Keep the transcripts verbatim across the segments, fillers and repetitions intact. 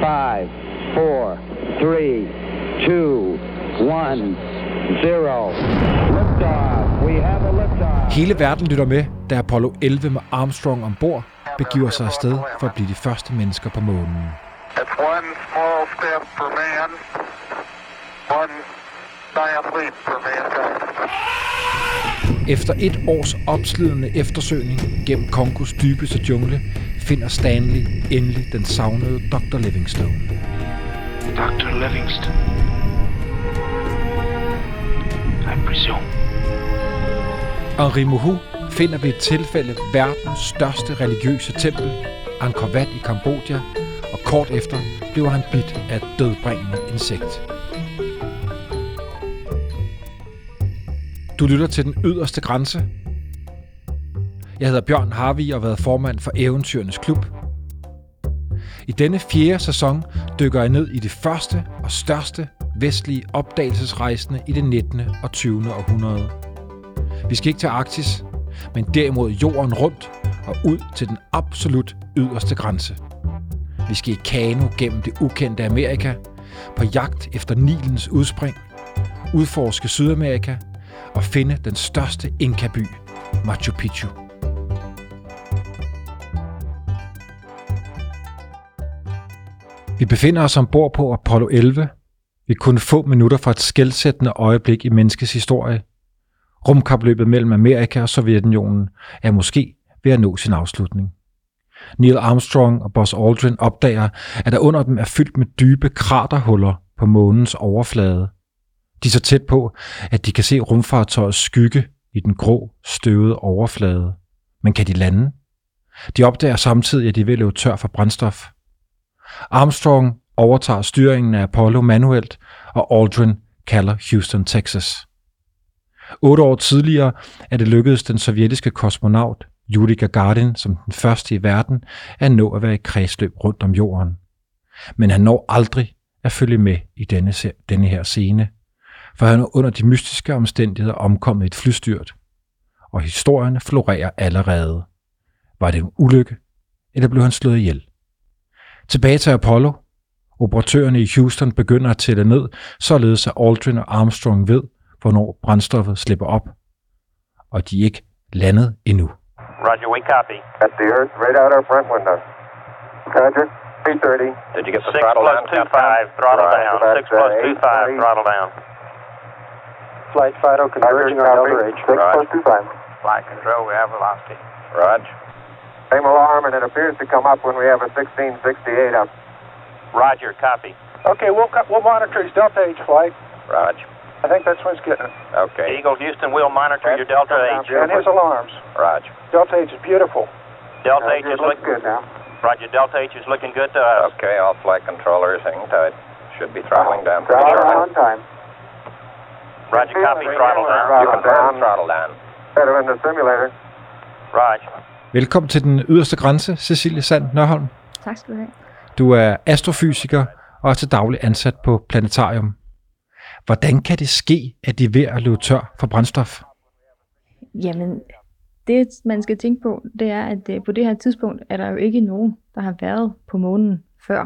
fem, fire, tre, to, et, nul. Liftoff. We have a liftoff. Hele verden lytter med, da Apollo elleve med Armstrong ombord begiver sig afsted for at blive de første mennesker på månen. It's one small step for man, one giant leap for mankind. Efter et års opslidende eftersøgning gennem Congos dybeste jungle, finder Stanley endelig den savnede doktor Livingstone. doktor Livingstone. I presume. Henri Mouhot finder ved et tilfælde verdens største religiøse tempel, Angkor Wat i Kambodja, og kort efter bliver han bidt af et dødbringende insekt. Du lytter til Den Yderste Grænse. Jeg hedder Bjørn Harvi og har været formand for Eventyrernes Klub. I denne fjerde sæson dykker jeg ned i det første og største vestlige opdagelsesrejsende i det nittende og tyvende århundrede. Vi skal ikke til Arktis, men derimod jorden rundt og ud til den absolut yderste grænse. Vi skal i kano gennem det ukendte Amerika, på jagt efter Nilens udspring, udforske Sydamerika og finde den største inkaby, Machu Picchu. Vi befinder os ombord på Apollo elleve. Vi er kun få minutter fra et skelsættende øjeblik i menneskets historie. Rumkapløbet mellem Amerika og Sovjetunionen er måske ved at nå sin afslutning. Neil Armstrong og Buzz Aldrin opdager, at der under dem er fyldt med dybe kraterhuller på månens overflade. De er så tæt på, at de kan se rumfartøjets skygge i den grå, støvede overflade. Men kan de lande? De opdager samtidig, at de vil løbe tør for brændstof. Armstrong overtager styringen af Apollo manuelt, og Aldrin kalder Houston, Texas. Otte år tidligere er det lykkedes den sovjetiske kosmonaut Yuri Gagarin som den første i verden at nå at være i kredsløb rundt om jorden. Men han når aldrig at følge med i denne, se- denne her scene, for han er under de mystiske omstændigheder omkommet i et flystyrt, og historierne florerer allerede. Var det en ulykke, eller blev han slået ihjel? Tilbage til Apollo. Operatørerne i Houston begynder at tælle ned, således at Aldrin og Armstrong ved, hvornår brændstoffet slipper op, og de er ikke landet endnu. Roger, we copy. At the Earth, right out our front window. Roger, three thirty. Did you get the throttle down? six plus two five, throttle down. six plus two five, throttle down. Flight Fido converging on L B H. six plus two five. Flight control, we have velocity. Roger. Same alarm, and it appears to come up when we have a sixteen sixty-eight up. Roger, copy. Okay, we'll we'll monitor his Delta H flight. Roger. I think that's when it's getting it. Okay. Eagle Houston, we'll monitor that's your Delta H. And his alarms. Roger. Delta H is beautiful. Delta Roger, H is looking good now. Roger, Delta H is looking good to us. Okay, all flight controllers hang tight. Should be throttling down. Throttle on time. Roger, copy, throttle down. You can turn throttle down. Better in the simulator. Roger. Velkommen til Den Yderste Grænse, Cecilie Sand Nørholm. Tak skal du have. Du er astrofysiker og er til daglig ansat på Planetarium. Hvordan kan det ske, at de er ved at løbe tør for brændstof? Jamen, det man skal tænke på, det er, at på det her tidspunkt er der jo ikke nogen, der har været på månen før.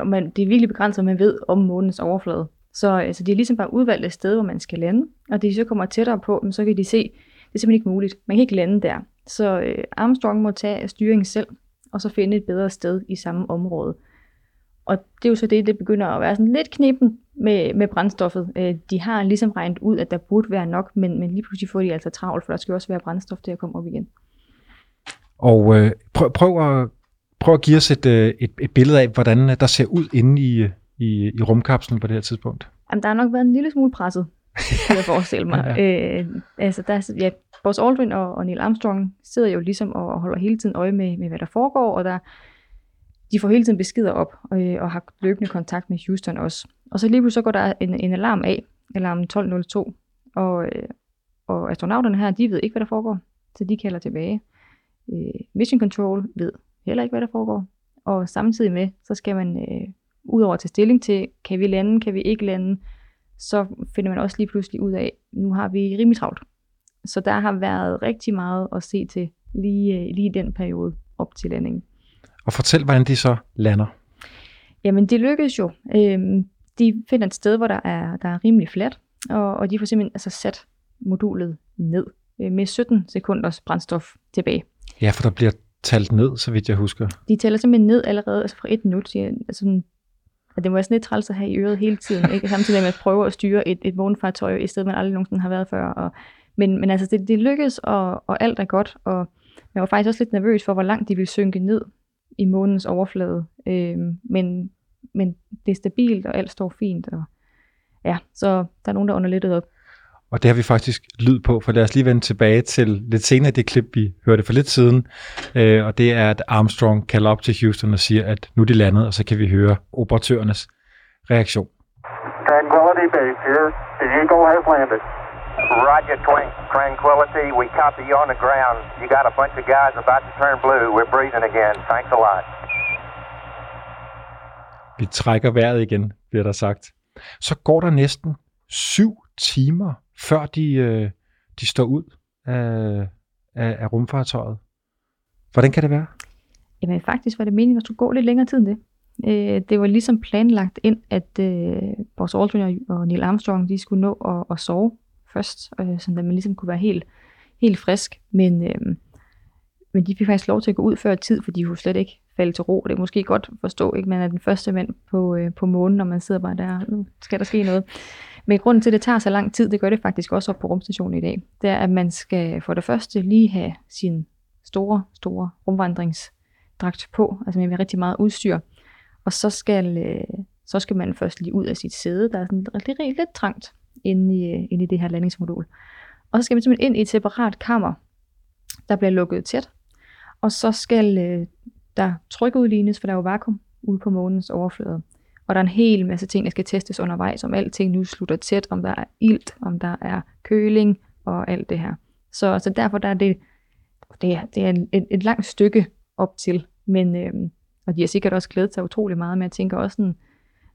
Og man, det er virkelig begrænset, at man ved om månens overflade. Så altså, de er ligesom bare udvalgt et sted, hvor man skal lande. Og de så kommer tættere på, så kan de se, det er simpelthen ikke muligt. Man kan ikke lande der. Så Armstrong må tage styringen selv, og så finde et bedre sted i samme område. Og det er jo så det, det begynder at være sådan lidt knippen med, med brændstoffet. De har ligesom regnet ud, at der burde være nok, men, men lige pludselig får de altså travlt, for der skal jo også være brændstof til at komme op igen. Og øh, prøv, prøv, at, prøv at give os et, et, et billede af, hvordan der ser ud inde i, i, i rumkapslen på det her tidspunkt. Jamen, der har nok været en lille smule presset, kan jeg forestille mig. ja, ja. Øh, altså, der, ja, Buzz Aldrin og, og Neil Armstrong sidder jo ligesom og holder hele tiden øje med, med hvad der foregår, og der de får hele tiden beskeder op og, og har løbende kontakt med Houston også. Og så lige pludselig så går der en, en alarm af, alarm tolv nul to, og, og astronauterne her, de ved ikke, hvad der foregår, så de kalder tilbage. Mission Control ved heller ikke, hvad der foregår, og samtidig med, så skal man øh, ud over at tage stilling til, kan vi lande, kan vi ikke lande, så finder man også lige pludselig ud af, nu har vi rimelig travlt. Så der har været rigtig meget at se til lige i den periode op til landingen. Og fortæl, hvordan de så lander. Jamen, det lykkedes jo. Øhm, de finder et sted, hvor der er, der er rimelig fladt, og, og de får simpelthen altså sat modulet ned øh, med sytten sekunders brændstof tilbage. Ja, for der bliver talt ned, så vidt jeg husker. De tæller simpelthen ned allerede, altså fra et minut. Så jeg, altså, at det må være sådan lidt træls at have i øret hele tiden, ikke? Samtidig med at prøve at styre et, et vognfartøj i stedet, man aldrig nogensinde har været før. Og, men, men altså, det, det lykkedes, og, og alt er godt, og jeg var faktisk også lidt nervøs for, hvor langt de ville synke ned i månens overflade. Øh, men, men det er stabilt, og alt står fint, og ja, så der er nogen, der ånder lidt op. Og det har vi faktisk lyd på, for lad os lige vende tilbage til lidt senere det klip, vi hørte for lidt siden. Øh, og det er, at Armstrong kalder op til Houston og siger, at nu er de landet, og så kan vi høre operatørernes reaktion. Tranquility base here. The Eagle has landed. Roger, Tranquility. We copy you on the ground. You got a bunch of guys about to turn blue. We're breathing again. Thanks a lot. Vi trækker vejret igen, bliver der sagt. Så går der næsten syv timer, før de, øh, de står ud af, af, af rumfartøjet. Hvordan kan det være? Jamen faktisk var det meningen, at det skulle gå lidt længere tid end det. Øh, det var ligesom planlagt ind, at øh, Buzz Aldrin og Neil Armstrong, de skulle nå at, at sove først, øh, så man ligesom kunne være helt, helt frisk. Men, øh, men de fik faktisk lov til at gå ud før tid, for de kunne slet ikke falde til ro. Det er måske godt forstå, ikke? Man er den første mand på, øh, på månen, når man sidder bare der, nu skal der ske noget. Men grunden til, at det tager så lang tid, det gør det faktisk også op på rumstationen i dag, det er, at man skal for det første lige have sin store, store rumvandringsdragt på, altså med rigtig meget udstyr, og så skal, øh, så skal man først lige ud af sit sæde, der er sådan lidt, lidt trangt inde i, inde i det her landingsmodul. Og så skal man simpelthen ind i et separat kammer, der bliver lukket tæt, og så skal øh, der trykudlignes, for der er jo vakuum ude på månens overflade. Og der er en hel masse ting, der skal testes undervejs, om alting nu slutter tæt, om der er ilt, om der er køling og alt det her. Så, så derfor der er det, det er, det er et, et langt stykke op til. Men, øhm, og de har sikkert også glædet sig utrolig meget, men jeg tænker også, sådan,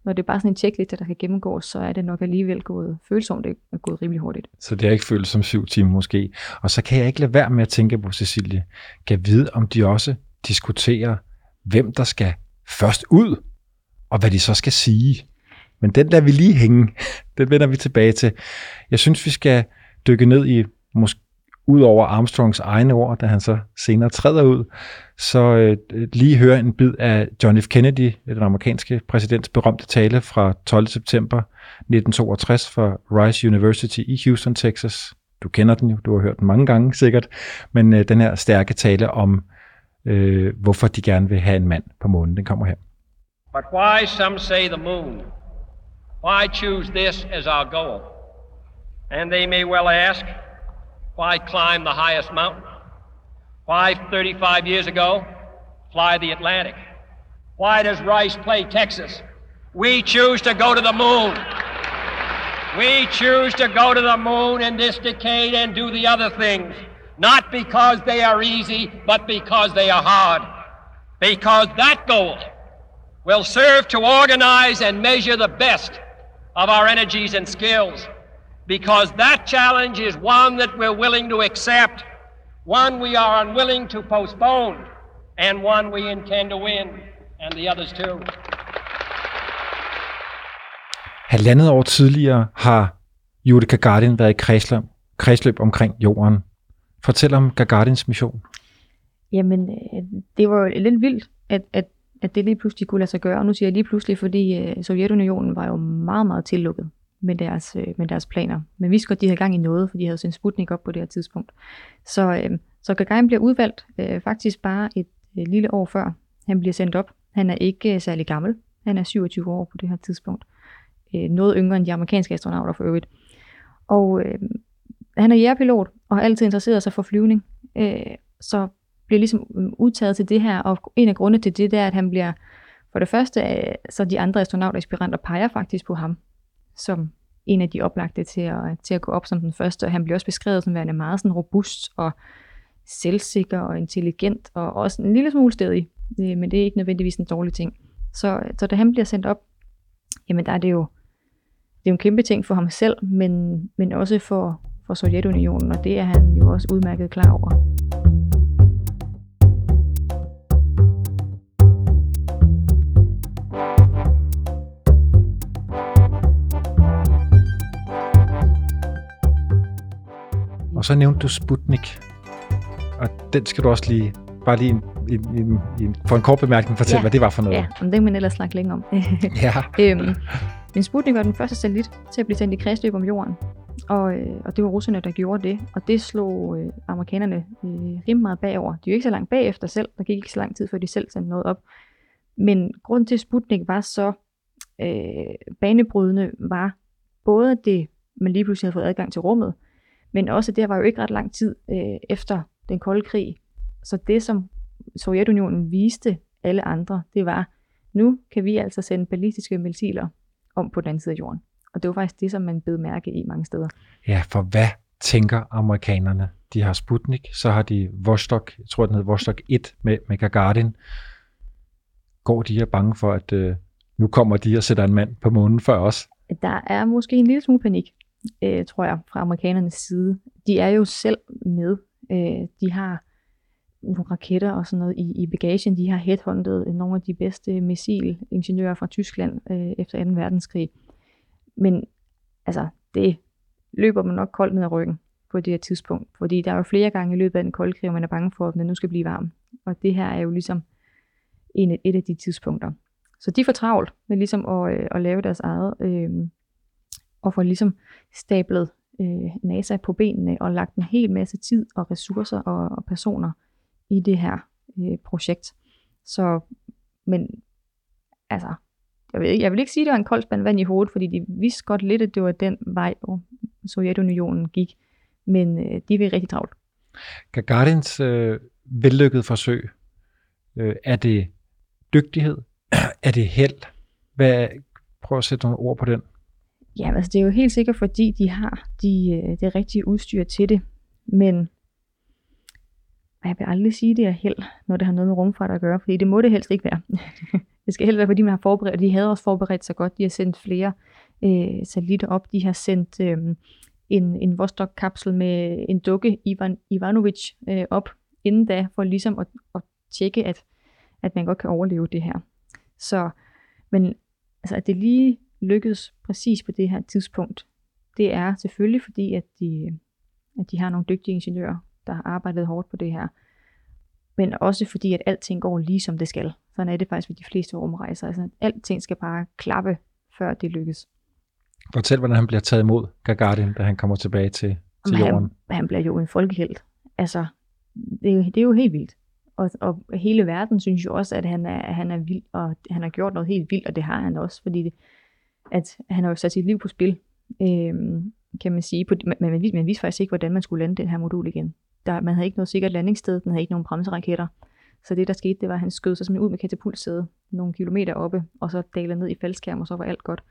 når det er bare sådan en checkliste, der kan gennemgås, så er det nok alligevel gået følsomt, det er gået rimelig hurtigt. Så det er ikke følt som syv timer måske. Og så kan jeg ikke lade være med at tænke på, Cecilie, kan vide, om de også diskuterer, hvem der skal først ud, og hvad de så skal sige. Men den lader vi lige hænge. Den vender vi tilbage til. Jeg synes, vi skal dykke ned i, måske ud over Armstrongs egne ord, da han så senere træder ud, så øh, lige høre en bid af John F. Kennedy, den amerikanske præsidents berømte tale fra tolvte september nitten toogtres fra Rice University i Houston, Texas. Du kender den jo, du har hørt den mange gange sikkert, men øh, den her stærke tale om, øh, hvorfor de gerne vil have en mand på månen, den kommer her. But why, some say, the moon? Why choose this as our goal? And they may well ask, why climb the highest mountain? Why, thirty-five years ago, fly the Atlantic? Why does Rice play Texas? We choose to go to the moon. We choose to go to the moon in this decade and do the other things, not because they are easy, but because they are hard. Because that goal will serve to organize and measure the best of our energies and skills, because that challenge is one that we're willing to accept, one we are unwilling to postpone, and one we intend to win, and the others too. Halvandet år tidligere har Yuri Gagarin været i kredsløb, kredsløb omkring jorden. Fortæl om Gagarins mission. Jamen, det var jo lidt vildt, at, at at det lige pludselig kunne lade sig gøre, og nu siger jeg lige pludselig, fordi øh, Sovjetunionen var jo meget, meget tillukket med deres, øh, med deres planer. Men vi vidste godt, de havde gang i noget, for de havde sendt Sputnik op på det her tidspunkt. Så, øh, så Gagarin bliver udvalgt øh, faktisk bare et øh, lille år før han bliver sendt op. Han er ikke øh, særlig gammel. Han er syvogtyve år på det her tidspunkt. Øh, noget yngre end de amerikanske astronauter for øvrigt. Og øh, han er jægerpilot og har altid interesseret sig for flyvning. Øh, så bliver ligesom udtaget til det her, og en af grunde til det, det er, at han bliver, for det første, så de andre astronautaspiranter peger faktisk på ham, som en af de oplagte til at, til at gå op som den første, og han bliver også beskrevet som værende meget sådan robust, og selvsikker, og intelligent, og også en lille smule stedig, men det er ikke nødvendigvis en dårlig ting. Så, så da han bliver sendt op, jamen der er det jo, det er jo en kæmpe ting for ham selv, men, men også for, for Sovjetunionen, og det er han jo også udmærket klar over. Og så nævnte du Sputnik. Og den skal du også lige, bare lige en, en, en, for en kort bemærkning fortælle, ja, hvad det var for noget. Ja, men det kan man ellers snakke længe om. Ja. øhm, men Sputnik var den første satellit til at blive sendt i kredsløb om jorden. Og, øh, og det var russerne, der gjorde det. Og det slog øh, amerikanerne øh, rimelig meget bagover. De er jo ikke så langt bagefter selv. Der gik ikke så lang tid, før de selv sendte noget op. Men grunden til, Sputnik var så øh, banebrydende, var både det, man lige pludselig havde fået adgang til rummet, men også det var jo ikke ret lang tid øh, efter den kolde krig. Så det, som Sovjetunionen viste alle andre, det var, nu kan vi altså sende ballistiske missiler om på den anden side af jorden. Og det var faktisk det, som man bed mærke i mange steder. Ja, for hvad tænker amerikanerne? De har Sputnik, så har de Vostok, jeg tror, den hedder Vostok et med, med Gagarin. Går de her bange for, at øh, nu kommer de og sætter en mand på månen før os? Der er måske en lille smule panik, øh, tror jeg, fra amerikanernes side. De er jo selv med. Øh, de har nogle raketter og sådan noget i, i bagagen. De har headhunted nogle af de bedste missilingeniører fra Tyskland øh, efter anden verdenskrig. Men altså, det løber man nok koldt ned ad ryggen på det her tidspunkt. Fordi der er jo flere gange i løbet af den kolde krig, man er bange for, at den nu skal blive varm. Og det her er jo ligesom en, et af de tidspunkter. Så de får travlt med ligesom at, øh, at lave deres eget, øh, og får ligesom stablet øh, NASA på benene, og lagt en hel masse tid og ressourcer og, og personer i det her øh, projekt. Så, men altså, jeg vil, jeg vil ikke sige, at det var en kold spand vand i hovedet, fordi de vidste godt lidt, at det var den vej, hvor Sovjetunionen gik, men øh, de var rigtig travlt. Gagarins øh, vellykkede forsøg, øh, er det dygtighed? Er det held? Hvad, prøv at sætte nogle ord på den. Ja, altså det er jo helt sikkert, fordi de har de, det rigtige udstyr til det. Men jeg vil aldrig sige, det er held, når det har noget med rumfart at gøre. Fordi det må det helst ikke være. Det skal helst være, fordi man har forberedt, og de havde også forberedt sig godt. De har sendt flere øh, satellitter op. De har sendt øh, en, en Vostok-kapsel med en dukke, Ivan Ivanovich, øh, op inden da, for ligesom at, at tjekke, at, at man godt kan overleve det her. Så, men altså, at det lige lykkedes præcis på det her tidspunkt, det er selvfølgelig fordi, at de, at de har nogle dygtige ingeniører, der har arbejdet hårdt på det her. Men også fordi, at alting går lige som det skal. Sådan er det faktisk ved de fleste rumrejser. Altså, alting skal bare klappe, før det lykkes. Fortæl, hvordan han bliver taget imod, Gagarin, da han kommer tilbage til, til jorden. Han, han bliver jo en folkehelt. Altså, det, det er jo helt vildt. Og, og hele verden synes jo også, at han er, han er vild, og han har gjort noget helt vildt, og det har han også, fordi det, at han har jo sat sit liv på spil, øhm, kan man sige. På, man, man, man vidste faktisk ikke, hvordan man skulle lande den her modul igen. Der, man havde ikke noget sikkert landingssted, den havde ikke nogen bremseraketter. Så det, der skete, det var, at han skød sig ud med katapultsædet nogle kilometer oppe, og så dalede ned i faldskærm, og så var alt godt.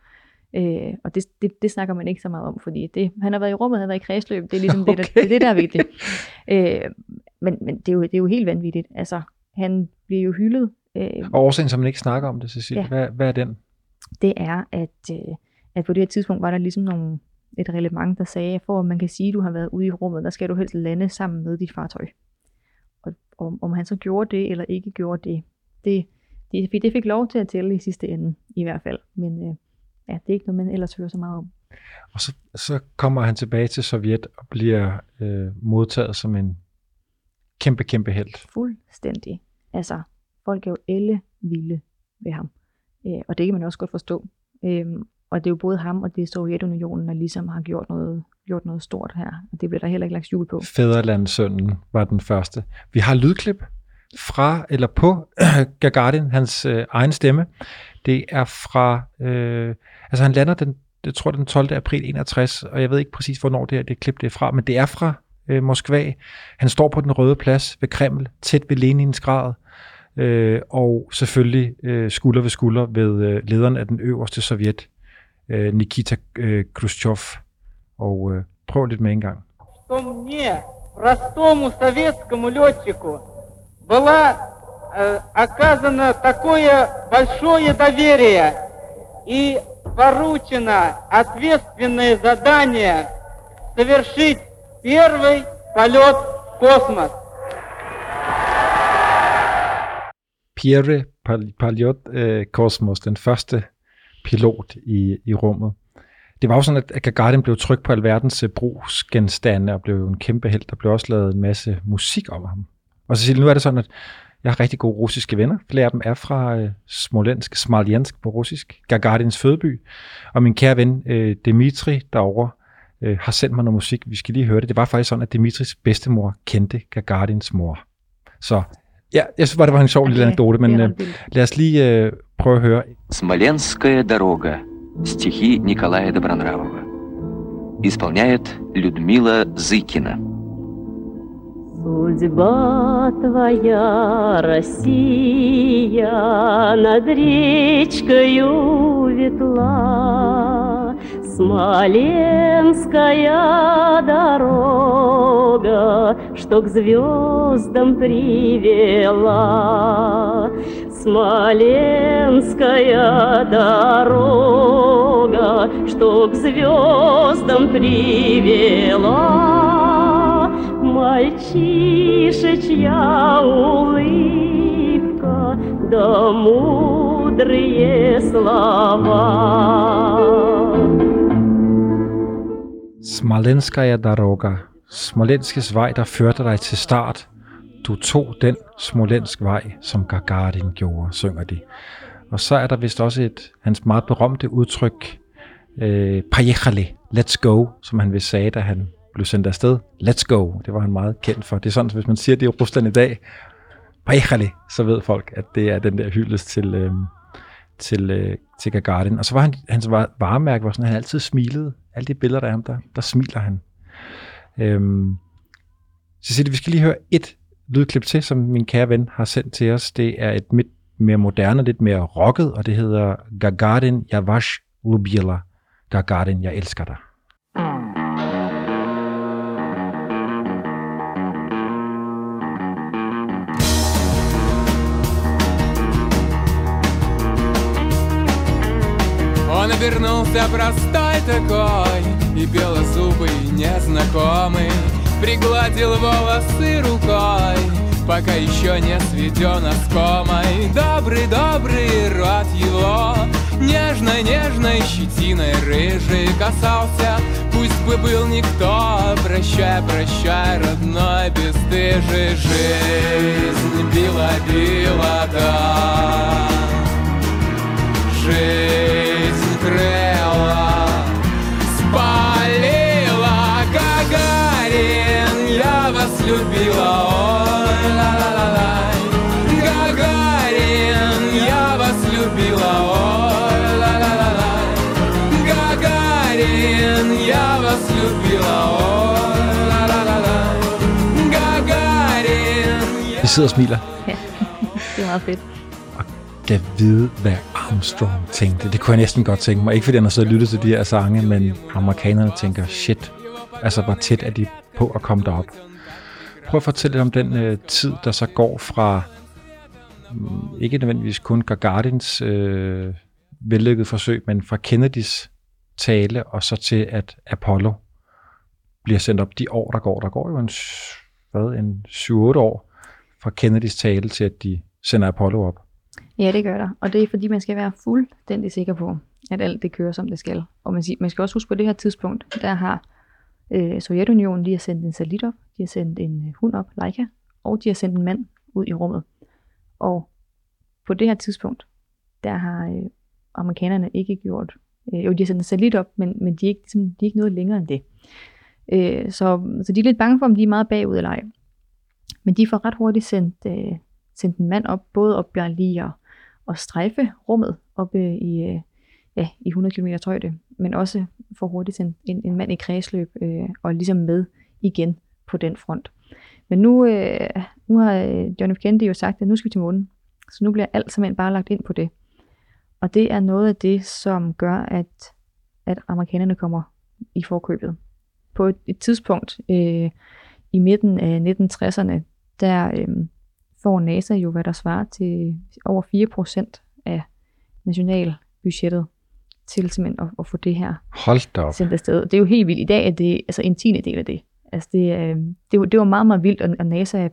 Øh, og det, det, det snakker man ikke så meget om, fordi det, han har været i rummet, han har været i kredsløb, det er ligesom okay. det, der, det, er det, der er vigtigt. Øh, men men det, er jo, det er jo helt vanvittigt. Altså, han bliver jo hyldet. Øh, og årsagen, som man ikke snakker om det, Cecilie, ja. hvad, hvad er den? Det er, at, øh, at på det her tidspunkt var der ligesom nogle, et reglement, der sagde, for at man kan sige, at du har været ude i rummet, der skal du helst lande sammen med dit fartøj. Og om, om han så gjorde det, eller ikke gjorde det, det, det, det fik lov til at tælle i sidste ende, i hvert fald. Men øh, ja, det er ikke noget, man ellers hører så meget om. Og så, så kommer han tilbage til Sovjet og bliver øh, modtaget som en kæmpe, kæmpe helt. Fuldstændig. Altså, folk er jo alle vilde ved ham. Øh, og det kan man også godt forstå. Øh, og det er jo både ham og det er Sovjetunionen, der ligesom har gjort noget, gjort noget stort her. Og det bliver der heller ikke lagt skjul på. Fædrelandssønnen var den første. Vi har lydklip fra eller på Gagarin, hans øh, egen stemme. Det er fra, øh, altså han lander den, jeg tror den tolvte april enogtres, og jeg ved ikke præcis, hvornår det, her, det klip det er fra, men det er fra øh, Moskva. Han står på den røde plads ved Kreml, tæt ved Leninsgrad, øh, og selvfølgelig øh, skulder ved skulder ved øh, lederen af den øverste sovjet, øh, Nikita øh, Khrushchev. Og øh, prøv lidt med en gang. Som мне, простому советскому летчику, была оказано такое большое доверие и поручено ответственное задание совершить первый полет в космос. Первый полет в космос, den første pilot i, i rummet. Det var jo sådan, at Gagarin blev trykt på alverdens brugsgenstande og blev en kæmpe held. Der blev også lavet en masse musik om ham. Og Cecilie, nu er det sådan, at jeg har rigtig gode russiske venner. Flere af dem er fra øh, Smolensk, Smolensk på russisk, Gagarins fødeby. Og min kære ven øh, Dmitri derovre øh, har sendt mig noget musik. Vi skal lige høre det. Det var faktisk sådan, at Dmitris bedstemor kendte Gagarins mor. Så ja, jeg synes bare, det var en sjov okay. lille anekdote, men øh, lad os lige øh, prøve at høre. Smolenskaya дорога. Стихи Николая Добранравова. Исполняет Lyudmila Zykina. Судьба твоя, Россия, над речкою ветла, Смоленская дорога, что к звездам привела. Смоленская дорога, что к звездам привела. Мальчишечья улыбка, да мудрые слова. Smolenskaya дорога, Smolenskes vej, der førte dig til start. Du tog den Smolensk vej, som Gagarin gjorde, synger de. Og så er der vist også et, hans meget berømte udtryk, øh, Pajechale, let's go, som han vist sagde, da han blev sendt afsted. Let's go. Det var han meget kendt for. Det er sådan, at hvis man siger det i Rusland i dag, så ved folk, at det er den der hyldest til, øh, til, øh, til Gagarin. Og så var han, hans varemærke, var sådan, at han altid smilede. Alle de billeder, der er ham, der, der smiler han. Øhm, Cecilie, vi skal lige høre et lydklip til, som min kære ven har sendt til os. Det er et mere moderne, lidt mere rocket, og det hedder Gagarin, jeg vash lubila. Gagarin, jeg elsker dig. Он обернулся простой такой и белозубый незнакомый пригладил волосы рукой, пока еще не сведен оскомой. Добрый-добрый рот его нежной-нежной щетиной рыжей касался. Пусть бы был никто, прощай-прощай, родной бесстыжий. Жизнь била-била да, жизнь крыла, спалила. Гагарин, я вас любила, ой-ла-ла-ла-лай. Гагарин, я вас любила, ой-ла-ла-ла-лай. Гагарин, я вас любила, ой-ла-ла-ла-лай. Гагарин, я... Vi sidder og smiler. Ja, det er meget fedt. Jeg ved, hvad Armstrong tænkte. Det kunne jeg næsten godt tænke mig. Ikke fordi han har siddet og lyttet til de her sange, men amerikanerne tænker, shit, altså hvor tæt er de på at komme derop. Prøv at fortælle lidt om den øh, tid, der så går fra mh, ikke nødvendigvis kun Gagarins øh, vellykkede forsøg, men fra Kennedys tale og så til, at Apollo bliver sendt op. De år, der går, der går jo en, hvad, en syv otte år fra Kennedys tale til, at de sender Apollo op. Ja, det gør der. Og det er fordi, man skal være fuldstændig sikker på, at alt det kører, som det skal. Og man, siger, man skal også huske på det her tidspunkt, der har øh, Sovjetunionen lige har sendt en satellit op, de har sendt en hund op, Laika, og de har sendt en mand ud i rummet. Og på det her tidspunkt, der har øh, amerikanerne ikke gjort, øh, jo de har sendt en satellit op, men, men de, er ikke, ligesom, de er ikke noget længere end det. Øh, så, så de er lidt bange for, om de er meget bagud eller ej. Men de får ret hurtigt sendt, øh, sendt en mand op, både op bjerg lige og og strejfe rummet op øh, i, øh, ja, i hundrede kilometer højde, men også for hurtigt en, en, en mand i kredsløb øh, og ligesom med igen på den front. Men nu, øh, nu har John F. Kennedy jo sagt, at nu skal vi til månen, så nu bliver alt simpelthen bare lagt ind på det. Og det er noget af det, som gør, at, at amerikanerne kommer i forkøbet. På et, et tidspunkt øh, i midten af nitten tresserne, der... Øh, får NASA jo, hvad der svarer til over fire procent af nationalbudgettet til simpelthen at, at få det her Hold da op. sendt afsted. Det er jo helt vildt. I dag er det altså en tiende del af det. Altså det, øh, det, det var meget, meget vildt, og, og NASA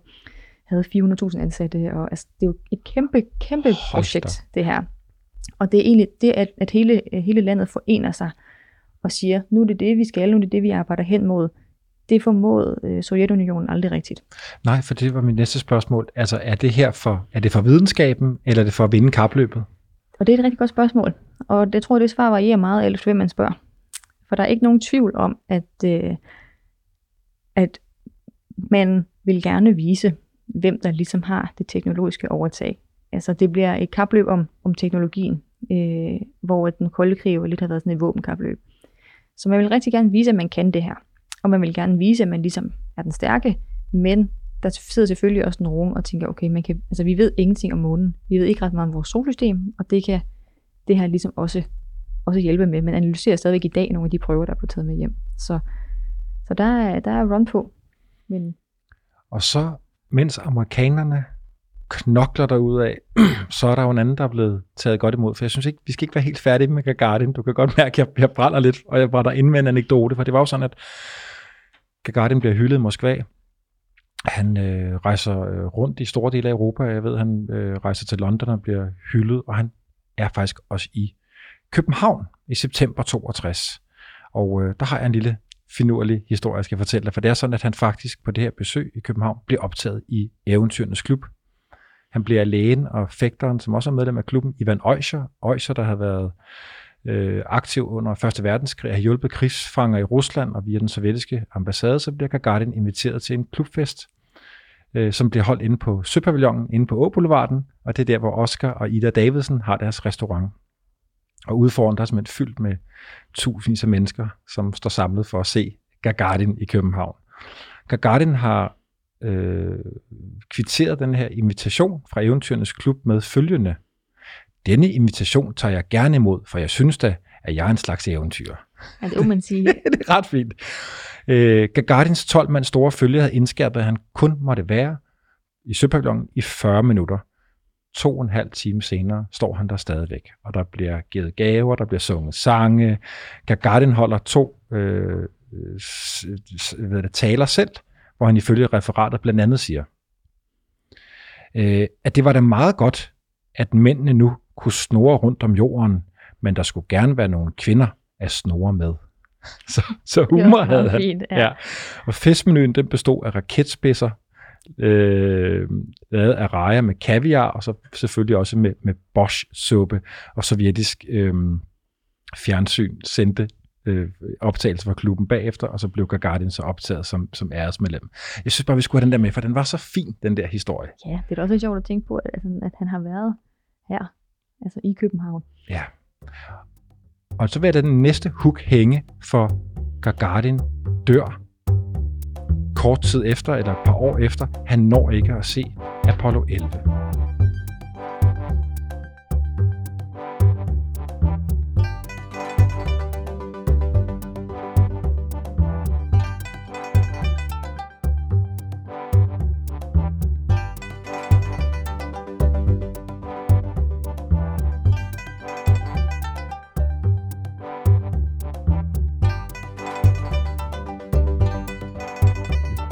havde fire hundrede tusind ansatte, og altså, det er jo et kæmpe, kæmpe Hold projekt, da. det her. Og det er egentlig det, at, at hele, hele landet forener sig og siger, nu er det det, vi skal, nu er det det, vi arbejder hen mod. Det formåede Sovjetunionen aldrig rigtigt. Nej, for det var mit næste spørgsmål. Altså, er det her for, er det for videnskaben, eller er det for at vinde kapløbet? Og det er et rigtig godt spørgsmål. Og det tror jeg, det svar varierer meget, alt hvem man spørger. For der er ikke nogen tvivl om, at, øh, at man vil gerne vise, hvem der ligesom har det teknologiske overtag. Altså, det bliver et kapløb om, om teknologien, øh, hvor den kolde krig jo lidt har været sådan et våbenkapløb. Så man vil rigtig gerne vise, at man kan det her. Og man vil gerne vise, at man ligesom er den stærke, men der sidder selvfølgelig også nogen og tænker, okay, man kan, altså vi ved ingenting om månen, vi ved ikke ret meget om vores solsystem, og det kan det her ligesom også, også hjælpe med. Man analyserer stadigvæk i dag nogle af de prøver, der er blevet taget med hjem. Så, så der, er, der er run på. Men... Og så, mens amerikanerne knokler derudad, så er der jo en anden, der er blevet taget godt imod, for jeg synes ikke, vi skal ikke være helt færdige med Gagarin. Du kan godt mærke, at jeg, jeg brænder lidt, og jeg brænder ind med en anekdote, for det var jo sådan, at Gagarin bliver hyldet i Moskva. Han øh, rejser øh, rundt i store dele af Europa. Jeg ved, han øh, rejser til London og bliver hyldet, og han er faktisk også i København i september toogtres. Og øh, der har jeg en lille finurlig historie, jeg skal fortælle dig, for det er sådan, at han faktisk på det her besøg i København bliver optaget i Eventyrernes Klub. Han bliver lægen og fægteren, som også er medlem af klubben, Ivan Øsher. Øsher, der har været øh, aktiv under første verdenskrig, har hjulpet krigsfanger i Rusland, og via den sovjetiske ambassade, så bliver Gagarin inviteret til en klubfest, øh, som bliver holdt inde på Søpavillonen, inde på Åboulevarden, og det er der, hvor Oscar og Ida Davidsen har deres restaurant. Og ude foran, der er simpelthen fyldt med tusindvis af mennesker, som står samlet for at se Gagarin i København. Gagarin har Øh, kvitterede den her invitation fra Eventyrernes Klub med følgende: denne invitation tager jeg gerne imod, for jeg synes da, at jeg er en slags eventyr. Ja, det må man sige. Det er ret fint. Øh, Gagarins tolv mand store følge havde indskærpet, at han kun måtte være i Søpavillonen i fyrre minutter. To og en halv time senere står han der stadigvæk, og der bliver givet gaver, der bliver sunget sange. Gagarin holder to øh, hvad det, taler selv, hvor han ifølge referatet blandt andet siger, øh, at det var da meget godt, at mændene nu kunne snore rundt om jorden, men der skulle gerne være nogle kvinder at snore med. Så, så humor havde han. Fint, ja. Ja. Og festmenuen den bestod af raketspidser, øh, lavet af rejer med kaviar, og så selvfølgelig også med, med Bosch-suppe, og sovjetisk øh, fjernsyn sendte optagelse fra klubben bagefter, og så blev Gagarin så optaget som, som æresmedlem. Jeg synes bare, vi skulle have den der med, for den var så fin, den der historie. Ja, det er også sjovt at tænke på, at, at han har været her, altså i København. Ja. Og så vil der den næste hook hænge, for Gagarin dør kort tid efter, eller et par år efter. Han når ikke at se Apollo elleve.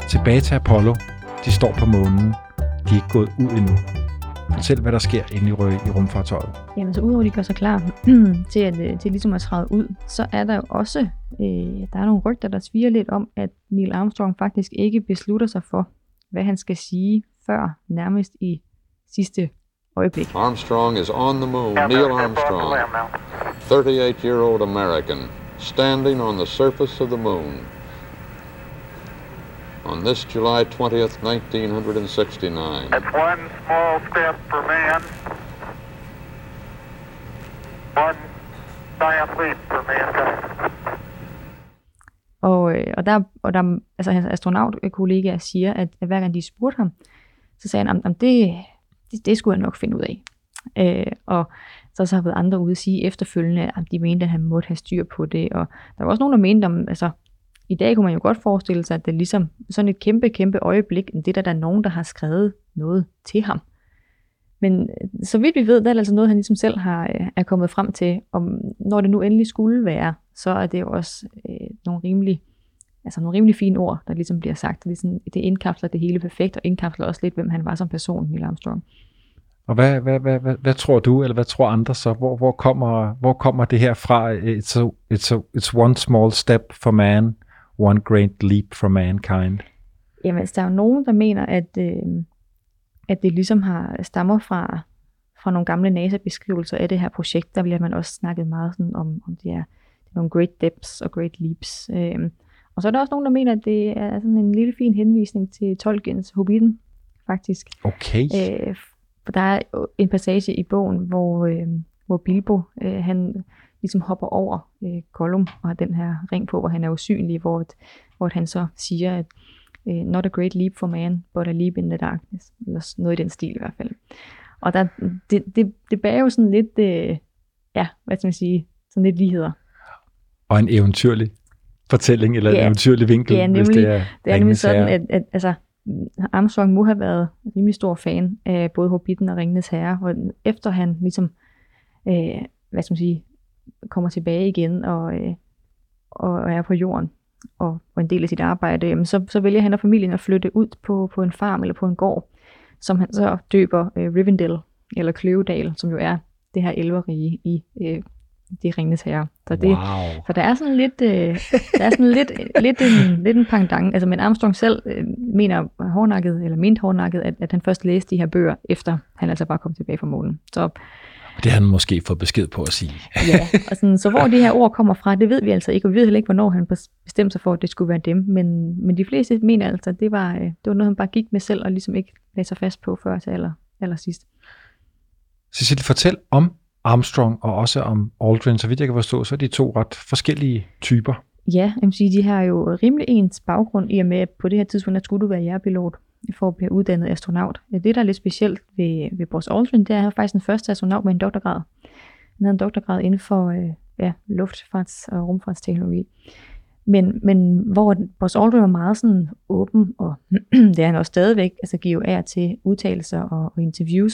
Tilbage til Apollo. De står på månen. De er ikke gået ud endnu. Fortæl, hvad der sker inde i, i rumfartøjet. Jamen, så udover de gør sig klar til, at, til ligesom at træde ud, så er der jo også øh, der er nogle rygter, der sviger lidt om, at Neil Armstrong faktisk ikke beslutter sig for, hvad han skal sige før nærmest i sidste øjeblik. Armstrong is on the moon. Neil Armstrong, thirty-eight-year-old American, standing on the surface of the moon. On this July twentieth, nineteen sixty-nine. That's one small step for man, one giant leap for mankind. Og, og der, og der, altså hans astronautkollegaer siger, at hver gang de spurgte ham, så sagde han, at det, det, det skulle han nok finde ud af. Øh, og så, så har været andre ude at sige efterfølgende, at de mente, at han måtte have styr på det. Og der var også nogen, der mente om, altså, i dag kunne man jo godt forestille sig, at det er ligesom sådan et kæmpe, kæmpe øjeblik, det der, der er nogen, der har skrevet noget til ham. Men så vidt vi ved, der er altså noget, han ligesom selv har, er kommet frem til, om når det nu endelig skulle være, så er det jo også øh, nogle, rimelig, altså nogle rimelig fine ord, der ligesom bliver sagt. Det, ligesom, det indkapsler det hele perfekt, og indkapsler også lidt, hvem han var som person, Neil Armstrong. Og hvad, hvad, hvad, hvad, hvad tror du, eller hvad tror andre så? Hvor, hvor, kommer, hvor kommer det her fra? It's, a, it's, a, it's one small step for man, one great leap for mankind. Jamen, altså, der er jo nogen, der mener, at, øh, at det ligesom har stammer fra, fra nogle gamle NASA-beskrivelser af det her projekt. Der bliver man også snakket meget sådan om, om de er nogle great depths og great leaps. Øh, og så er der også nogen, der mener, at det er sådan en lille fin henvisning til Tolkiens Hobbitten, faktisk. Okay. Øh, Der er en passage i bogen, hvor, øh, hvor Bilbo, øh, han ligesom hopper over øh, Gollum og har den her ring på, hvor han er usynlig, hvor, et, hvor et han så siger, at not a great leap for man, but a leap in the darkness. Eller noget i den stil i hvert fald. Og der, det, det, det bærer jo sådan lidt, øh, ja, hvad skal man sige, sådan lidt ligheder. Og en eventyrlig fortælling, eller ja, en eventyrlig vinkel, ja, nemlig, hvis det er det er nemlig sådan, at, at altså, Armstrong må have været en rimelig stor fan af både Hobbiten og Ringenes Herre, hvor efter han ligesom, øh, hvad skal man sige, kommer tilbage igen og, øh, og er på jorden og, og en del af sit arbejde, jamen så, så vælger han og familien at flytte ud på, på en farm eller på en gård, som han så døber øh, Rivendell eller Kløvedal, som jo er det her elverige i øh, det Ringenes Herre. Så, det, wow. så der er sådan lidt, øh, der er sådan lidt, lidt en, lidt en pangdang. Altså, men Armstrong selv øh, mener hårdnakket, eller mente hårdnakket, at, at han først læste de her bøger, efter han altså bare kom tilbage fra månen. Så det har han måske fået besked på at sige. Ja, og sådan, så hvor de her ord kommer fra, det ved vi altså ikke, og vi ved heller ikke, hvornår han bestemte sig for, at det skulle være dem. Men, men de fleste mener altså, at det var, øh, det var noget, han bare gik med selv, og ligesom ikke lagde sig fast på før til aller, aller sidst. Cecilie, fortæl om Armstrong og også om Aldrin, så vidt jeg kan forstå, så er de to ret forskellige typer. Ja, jeg vil sige, de har jo rimelig ens baggrund, i og med, at på det her tidspunkt, at skulle du være jægerpilot for at blive uddannet astronaut. Det, der er lidt specielt ved, ved Buzz Aldrin, det er, at han faktisk den første astronaut med en doktorgrad. Han havde en doktorgrad inden for øh, ja, luftfarts- og rumfartsteknologi. Men, men hvor Buzz Aldrin var meget sådan åben, og det er han også stadigvæk, altså giver af til udtalelser og, og interviews,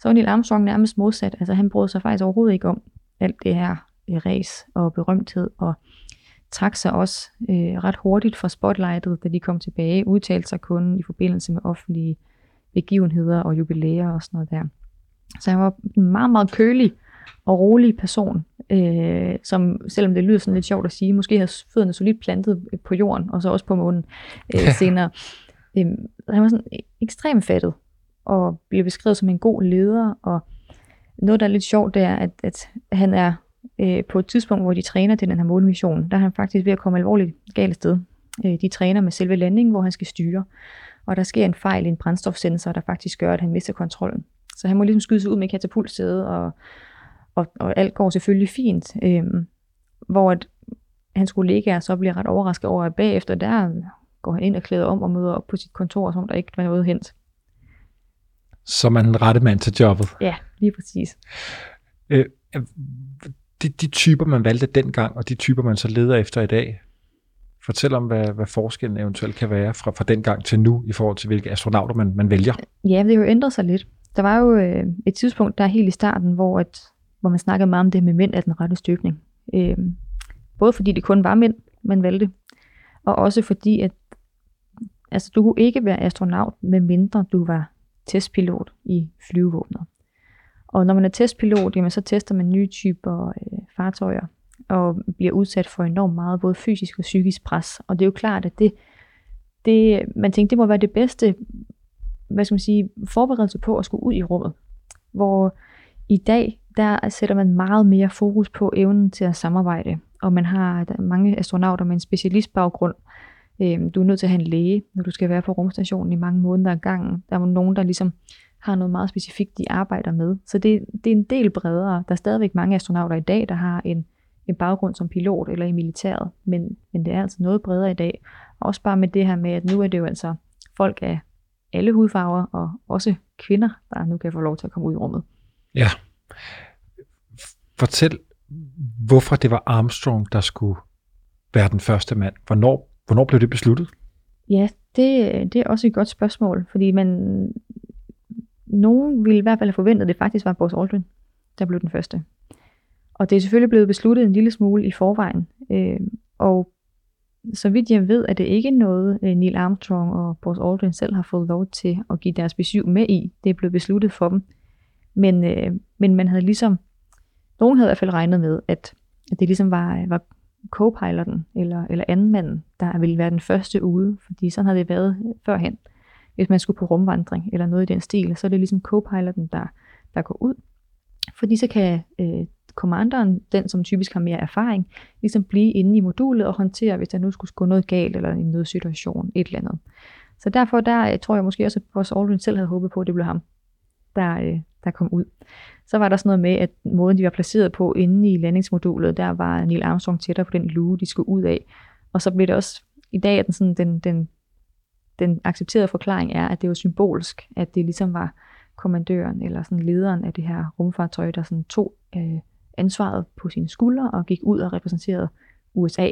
så var Neil Armstrong nærmest modsat. Altså han brød sig faktisk overhovedet ikke om alt det her ræs og berømthed, og trak sig også øh, ret hurtigt fra spotlightet, da de kom tilbage, udtalte sig kun i forbindelse med offentlige begivenheder og jubilæer og sådan noget der. Så han var en meget, meget kølig og rolig person, øh, som, selvom det lyder sådan lidt sjovt at sige, måske havde fødderne solidt plantet på jorden, og så også på månen øh, senere. Øh, han var sådan ekstremt fattet, og bliver beskrevet som en god leder, og noget, der er lidt sjovt, det er, at, at han er øh, på et tidspunkt, hvor de træner til den her målmission, der er han faktisk ved at komme alvorligt galt af sted. Øh, de træner med selve landingen, hvor han skal styre, og der sker en fejl i en brændstofsensor, der faktisk gør, at han mister kontrollen. Så han må ligesom skyde sig ud med katapultsædet, og, og, og alt går selvfølgelig fint, øh, hvor at hans kollegaer så bliver ret overrasket over, at bagefter der går han ind og klæder om og møder op på sit kontor, som der ikke var noget hent. Så man er en rette mand til jobbet. Ja, lige præcis. Øh, de, de typer, man valgte dengang, og de typer, man så leder efter i dag, fortæl om, hvad, hvad forskellen eventuelt kan være fra, fra dengang til nu, i forhold til, hvilke astronauter man, man vælger. Ja, det har jo ændret sig lidt. Der var jo øh, et tidspunkt, der helt i starten, hvor, at, hvor man snakkede meget om det med mænd af den rette støbning. Øh, både fordi det kun var mænd, man valgte, og også fordi, at altså, du kunne ikke være astronaut, medmindre du var testpilot i flyvevåbnet. Og når man er testpilot, jamen, så tester man nye typer øh, fartøjer og bliver udsat for enormt meget både fysisk og psykisk pres. Og det er jo klart, at det, det man tænkte, det må være det bedste, hvad skal man sige, forberedelse på at skulle ud i rummet. Hvor i dag, der sætter man meget mere fokus på evnen til at samarbejde. Og man har der mange astronauter med en specialistbaggrund. Du er nødt til at have en læge, når du skal være på rumstationen i mange måneder ad gangen. Der er nogen, der ligesom har noget meget specifikt, de arbejder med. Så det, det er en del bredere. Der er stadigvæk mange astronauter i dag, der har en, en baggrund som pilot eller i militæret. Men, men det er altså noget bredere i dag. Og også bare med det her med, at nu er det jo altså folk af alle hudfarver, og også kvinder, der nu kan få lov til at komme ud i rummet. Ja. Fortæl, hvorfor det var Armstrong, der skulle være den første mand. Hvornår Hvornår blev det besluttet? Ja, det, det er også et godt spørgsmål, fordi man, nogen ville i hvert fald have forventet, at det faktisk var Buzz Aldrin, der blev den første. Og det er selvfølgelig blevet besluttet en lille smule i forvejen. Øh, og så vidt jeg ved, er det ikke noget, Neil Armstrong og Buzz Aldrin selv har fået lov til at give deres besyv med i. Det er blevet besluttet for dem Men, øh, men man havde ligesom, nogen havde i hvert fald regnet med, at, at det ligesom var, var co-piloten eller, eller andenmanden, der ville være den første ude, fordi sådan havde det været førhen. Hvis man skulle på rumvandring eller noget i den stil, så er det ligesom co-piloten, der, der går ud. Fordi så kan øh, commanderen, den som typisk har mere erfaring, ligesom blive inde i modulet og håndtere, hvis der nu skulle gå noget galt eller en nødsituation, et eller andet. Så derfor der tror jeg måske også, at Buzz Aldrin selv havde håbet på, at det blev ham, der, øh, der kom ud. Så var der sådan noget med, at måden de var placeret på inde i landingsmodulet, der var Neil Armstrong tættere på den luge, de skulle ud af. Og så blev det også, i dag er den sådan, den, den, den accepterede forklaring er, at det var symbolsk, at det ligesom var kommandøren eller sådan lederen af det her rumfartøj, der sådan tog øh, ansvaret på sine skuldre og gik ud og repræsenterede U S A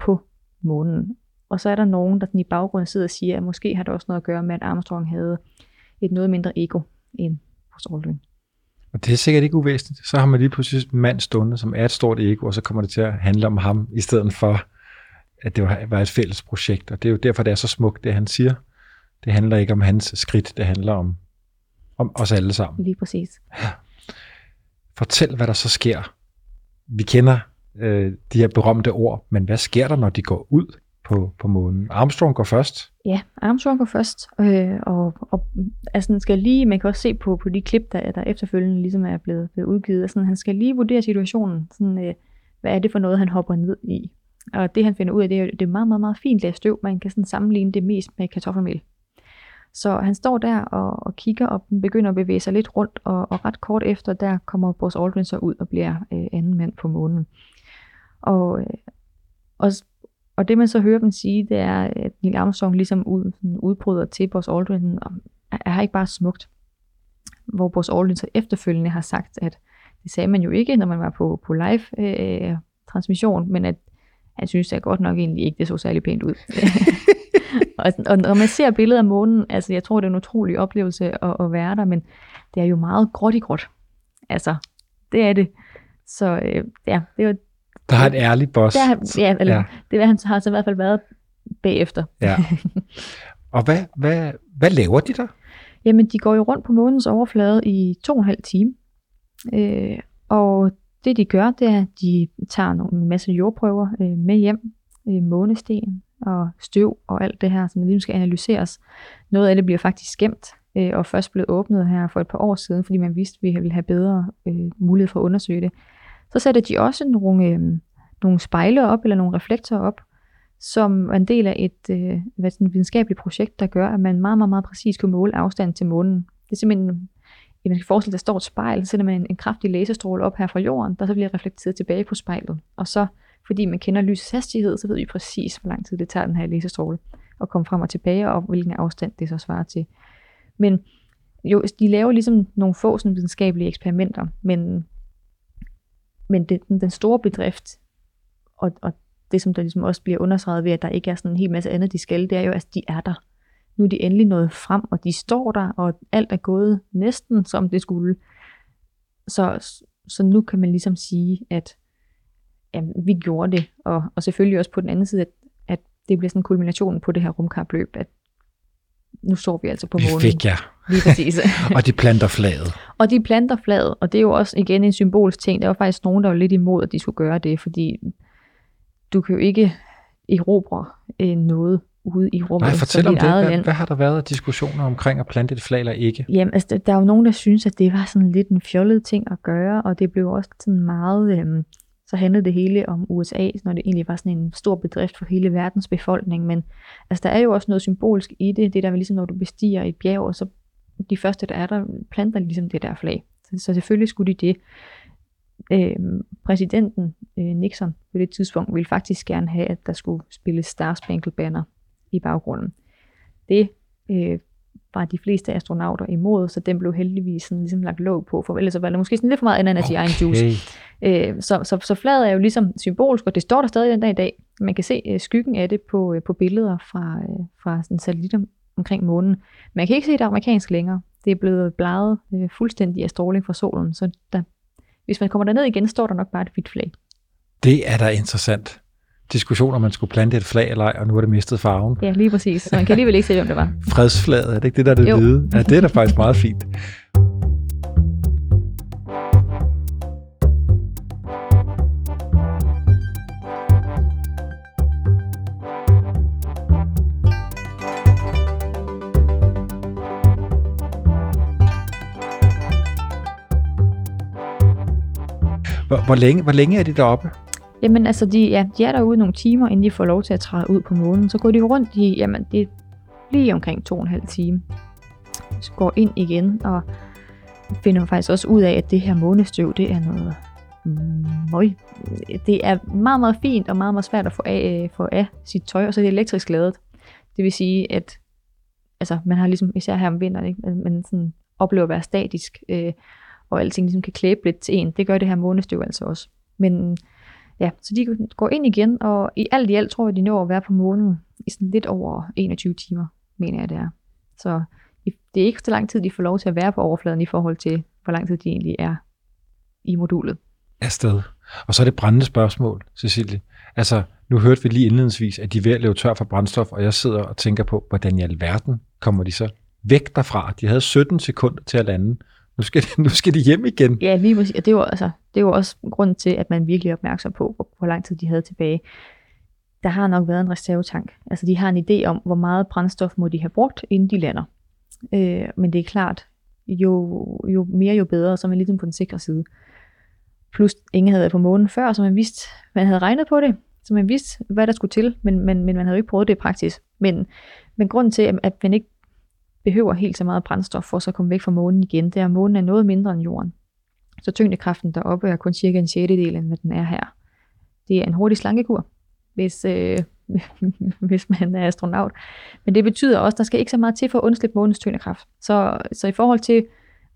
på månen. Og så er der nogen, der i baggrunden sidder og siger, at måske har det også noget at gøre med, at Armstrong havde et noget mindre ego end Buzz Aldrin. Og det er sikkert ikke uvæsentligt. Så har man lige pludselig en mand stående, som er et stort ego, og så kommer det til at handle om ham, i stedet for, at det var et fælles projekt. Og det er jo derfor, det er så smukt, det han siger. Det handler ikke om hans skridt, det handler om, om os alle sammen. Lige præcis. Ja. Fortæl, hvad der så sker. Vi kender øh, de her berømte ord, men hvad sker der, når de går ud på, på månen? Armstrong går først. Ja, Armstrong går først. Øh, og, og altså, skal lige, man kan også se på, på de klip, der, der efterfølgende ligesom er blevet, blevet udgivet. Altså, han skal lige vurdere situationen. Sådan, øh, hvad er det for noget, han hopper ned i? Og det, han finder ud af, det er, det er meget, meget, meget fint lag støv. Man kan sådan sammenligne det mest med kartoffelmel. Så han står der og, og kigger, og begynder at bevæge sig lidt rundt, og, og ret kort efter, der kommer Buzz Aldrin så ud og bliver øh, anden mand på månen. Og, øh, og, og det man så hører dem sige, det er, at Neil Armstrong ligesom ud, udbryder til Buzz Aldrin, og er ikke bare smukt, hvor Buzz Aldrin så efterfølgende har sagt, at det sagde man jo ikke, når man var på, på live-transmission, øh, men at han synes, at godt nok egentlig ikke, det så særlig pænt ud. Og, og når man ser billeder af månen, altså jeg tror, det er en utrolig oplevelse at, at være der, men det er jo meget gråt i gråt. Altså, det er det. Så øh, ja, det er jo... Der har et ærligt boss. Der, ja, eller, ja, det han har så i hvert fald været bagefter. Ja. Og hvad, hvad, hvad laver de der? Jamen, de går jo rundt på månens overflade i to og en halv time. Øh, og det de gør, det er, at de tager nogle, en masse jordprøver øh, med hjem, øh, månesten og støv og alt det her, som ligesom skal analyseres. Noget af det bliver faktisk gemt, øh, og først blevet åbnet her for et par år siden, fordi man vidste, at vi ville have bedre øh, mulighed for at undersøge det. Så sætter de også nogle, øh, nogle spejler op, eller nogle reflektorer op, som er en del af et øh, hvad sådan, videnskabeligt projekt, der gør, at man meget, meget, meget præcis kan måle afstanden til månen. Det er simpelthen, ja, man skal forestille, at der står et spejl, så sætter man en, en kraftig laserstråle op her fra jorden, der så bliver reflekteret tilbage på spejlet, og så fordi man kender lysets hastighed, så ved vi præcis, hvor lang tid det tager den her laserstråle at komme frem og tilbage, og hvilken afstand det så svarer til. Men jo, de laver ligesom nogle få sådan videnskabelige eksperimenter, men, men det, den store bedrift, og, og det, som der ligesom også bliver understreget ved, at der ikke er sådan en hel masse andet, de skal, det er jo, at altså, de er der. Nu er de endelig nået frem, og de står der, og alt er gået næsten, som det skulle. Så, så nu kan man ligesom sige, at jamen, vi gjorde det, og, og selvfølgelig også på den anden side, at, at det bliver sådan kulminationen på det her rumkapløb, at nu står vi altså på månen. Vi fik, ja. Lige præcis. Og de planter flaget. Og de planter flaget, og det er jo også igen en symbolsk ting. Der var faktisk nogen, der var lidt imod, at de skulle gøre det, fordi du kan jo ikke erobre øh, noget ude i rummet. Nej, fortæl om det. Hvad, hvad har der været af diskussioner omkring at plante et flag eller ikke? Jamen, altså, der er jo nogen, der synes, at det var sådan lidt en fjollet ting at gøre, og det blev også sådan meget... Øh, så handlede det hele om U S A, når det egentlig var sådan en stor bedrift for hele verdens befolkning, men altså, der er jo også noget symbolsk i det, det der var ligesom, når du bestiger et bjerg, og så de første, der er der, planter ligesom det der flag. Så, så selvfølgelig skulle de det. Øhm, præsidenten øh, Nixon på det tidspunkt ville faktisk gerne have, at der skulle spille Star Spangled Banner i baggrunden. Det øh, var de fleste astronauter imod, så den blev heldigvis sådan, ligesom lagt låg på, for ellers var det måske sådan lidt for meget ananas i egen juice. Øh, så, så, så flaget er jo ligesom symbolisk, og det står der stadig den dag i dag. Man kan se øh, skyggen af det på, øh, på billeder fra, øh, fra sådan satellitter omkring månen. Man kan ikke se det amerikansk længere. Det er blevet bladet øh, fuldstændig af stråling fra solen, så der, hvis man kommer derned igen, står der nok bare et hvidt flag. Det er da interessant. Diskussion, om man skulle plante et flag eller ej, og nu har det mistet farven. Ja, lige præcis. Så man kan alligevel ikke se, hvem det var. Fredsflaget, er det ikke det, der er det hvide? Ja, det er da faktisk meget fint. Hvor længe, hvor længe er de deroppe? Jamen altså, de, ja, de er derude nogle timer, inden de får lov til at træde ud på månen. Så går de rundt i, jamen det er lige omkring to og en halv time. Så går ind igen og finder faktisk også ud af, at det her månestøv, det er noget møg. Det er meget, meget fint og meget, meget svært at få af, få af sit tøj, og så er det elektrisk ladet. Det vil sige, at altså, man har ligesom, især her om vinteren, ikke? Man sådan oplever at være statisk, øh, og alting ligesom kan klæbe lidt til en. Det gør det her månestøv altså også. Men ja, så de går ind igen, og i alt i alt tror jeg, de når at være på månen i sådan lidt over enogtyve timer, mener jeg det er. Så det er ikke så lang tid, de får lov til at være på overfladen i forhold til, hvor lang tid de egentlig er i modulet. Afsted. Og så er det brændende spørgsmål, Cecilie. Altså, nu hørte vi lige indledningsvis, at de er ved at leve tør for brændstof, og jeg sidder og tænker på, hvordan i alverden kommer de så væk derfra? De havde sytten sekunder til at lande. Nu skal de, nu skal de hjem igen. Ja, lige præcis. Og det var, altså, det var også grunden til, at man virkelig er opmærksom på, hvor, hvor lang tid de havde tilbage. Der har nok været en reservetank. Altså, de har en idé om, hvor meget brændstof må de have brugt, inden de lander. Øh, men det er klart, jo, jo mere, jo bedre, så er man ligesom på den sikre side. Plus, ingen havde været på månen før, så man vidste, man havde regnet på det, så man vidste, hvad der skulle til, men, men, men man havde jo ikke prøvet det i praksis. Men, men grunden til, at man ikke behøver helt så meget brændstof for så at komme væk fra månen igen, det er, at månen er noget mindre end jorden. Så tyngdekraften deroppe er kun cirka en sjettedel, end hvad den er her. Det er en hurtig slankekur, hvis, øh, hvis man er astronaut. Men det betyder også, at der skal ikke så meget til for at undslippe månens tyngdekraft. Så, så i forhold til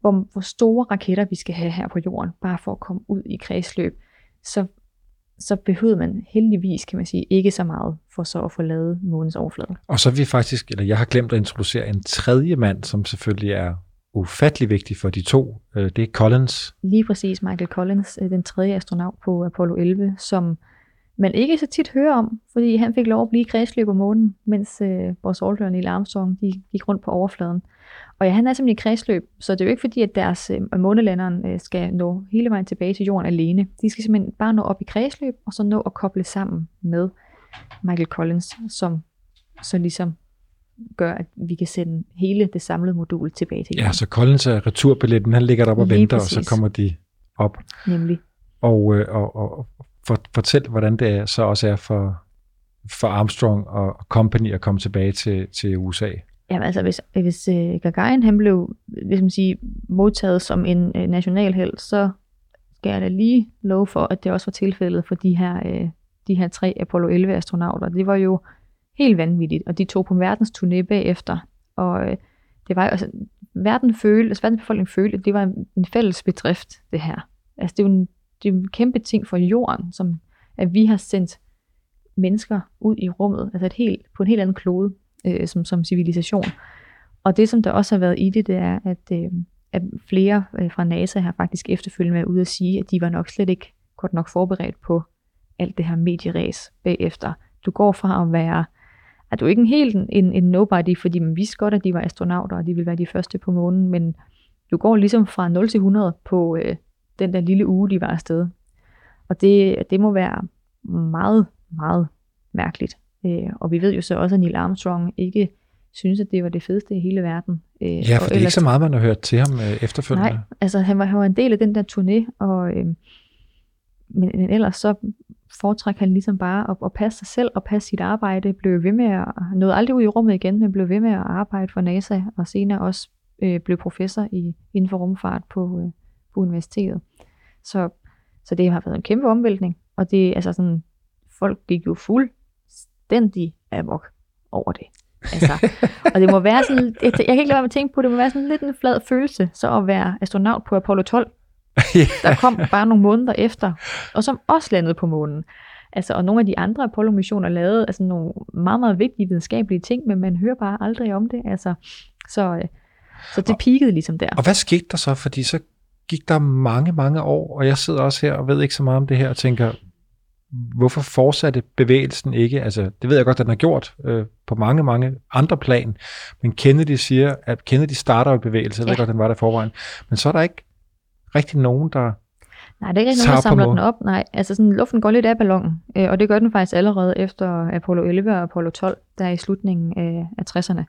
Hvor, hvor store raketter vi skal have her på jorden, bare for at komme ud i kredsløb, så, så behøver man heldigvis, kan man sige, ikke så meget for så at få lavet månens overflade. Og så er vi faktisk, eller jeg har glemt at introducere en tredje mand, som selvfølgelig er ufattelig vigtig for de to, det er Collins. Lige præcis, Michael Collins, den tredje astronaut på Apollo elleve, som man ikke så tit hører om, fordi han fik lov at blive kredsløb om månen, mens øh, Buzz Aldrin og Neil Armstrong de gik rundt på overfladen. Og ja, han er simpelthen i kredsløb, så det er jo ikke fordi, at deres øh, månelanderen øh, skal nå hele vejen tilbage til jorden alene. De skal simpelthen bare nå op i kredsløb, og så nå at koble sammen med Michael Collins, som så ligesom gør, at vi kan sende hele det samlede modul tilbage til jorden. Ja, så Collins er returbilletten, han ligger deroppe og lige venter, præcis. Og så kommer de op. Nemlig. Og, øh, og, og fortæl, hvordan det er, så også er for, for Armstrong og company at komme tilbage til, til U S A. Jamen altså, hvis, hvis øh, Gagarin han blev hvis man siger, modtaget som en øh, nationalhelt, så skal jeg da lige love for, at det også var tilfældet for de her, øh, de her tre Apollo elleve astronauter. Det var jo helt vanvittigt, og de tog på verdens turné bagefter. Og øh, det var jo, altså, verden følte, altså verdensbefolkningen følte, at det var en, en fælles bedrift, det her. Altså, det er jo en Det er en kæmpe ting for jorden, som at vi har sendt mennesker ud i rummet, altså et helt, på en helt anden klode øh, som, som civilisation. Og det, som der også har været i det, det er, at, øh, at flere øh, fra NASA har faktisk efterfølgende været ude at sige, at de var nok slet ikke godt nok forberedt på alt det her medieræs bagefter. Du går fra at være, at du er ikke en helt en, en nobody, fordi man vidste godt, at de var astronauter, og de ville være de første på månen, men du går ligesom fra nul til hundrede på Øh, den der lille uge, de var afsted. Og det, det må være meget, meget mærkeligt. Øh, og vi ved jo så også, at Neil Armstrong ikke synes, at det var det fedeste i hele verden. Øh, ja, for ellers, det er ikke så meget, man har hørt til ham øh, efterfølgende. Nej, altså han var, han var en del af den der turné, og, øh, men, men ellers så foretrækker han ligesom bare at, at passe sig selv og passe sit arbejde, blev ved med at, nåede aldrig ud i rummet igen, men blev ved med at arbejde for NASA, og senere også øh, blev professor i, inden for rumfart på øh, universitetet. Så, så det har været en kæmpe omvæltning, og det altså sådan, folk gik jo fuldstændig amok over det. Altså, og det må være sådan, jeg, jeg kan ikke lade være med at tænke på, det må være sådan lidt en flad følelse, så at være astronaut på Apollo tolv, der kom bare nogle måneder efter, og som også landede på månen. Altså, og nogle af de andre Apollo-missioner lavede altså nogle meget, meget vigtige videnskabelige ting, men man hører bare aldrig om det. Altså, så, så det peakede ligesom der. Og hvad skete der så? Fordi så gik der mange, mange år, og jeg sidder også her og ved ikke så meget om det her, og tænker, hvorfor fortsatte bevægelsen ikke? Altså, det ved jeg godt, at den har gjort øh, på mange, mange andre plan, men Kennedy siger, at Kennedy starter en bevægelse, jeg ja. ved godt, den var der forvejen, men så er der ikke rigtig nogen, der Nej, det er ikke nogen, der samler den op. Nej, altså sådan, luften går lidt af ballonen, øh, og det gør den faktisk allerede efter Apollo elleve og Apollo tolv, der i slutningen øh, af tresserne.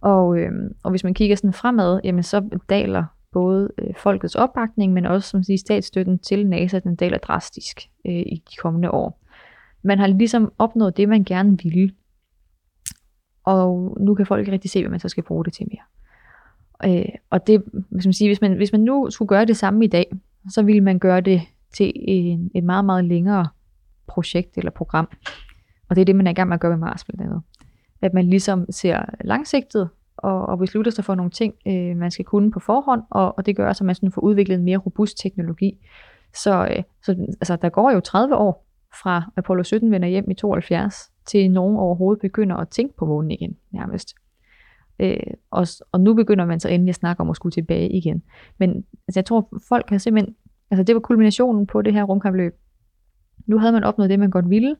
Og, øh, og hvis man kigger sådan fremad, jamen så daler både øh, folkets opbakning, men også som siger, statsstøtten til NASA, den daler drastisk øh, i de kommende år. Man har ligesom opnået det, man gerne ville, og nu kan folk ikke rigtig se, hvad man så skal bruge det til mere. Øh, og det, hvis man, siger, hvis, man, hvis man nu skulle gøre det samme i dag, så ville man gøre det til en, et meget, meget længere projekt eller program. Og det er det, man er i gang med at gøre med Mars blandt andet. At man ligesom ser langsigtet og, og beslutter sig for nogle ting, øh, man skal kunne på forhånd, og, og det gør, så man sådan får udviklet en mere robust teknologi. Så, øh, så altså, der går jo tredive år fra Apollo sytten vender hjem i tooghalvfjerds, til nogen overhovedet begynder at tænke på månen igen nærmest. Øh, og, og nu begynder man så endelig at snakke om at skulle tilbage igen. Men altså, jeg tror, folk har simpelthen... Altså det var kulminationen på det her rumkapløb. Nu havde man opnået det, man godt ville,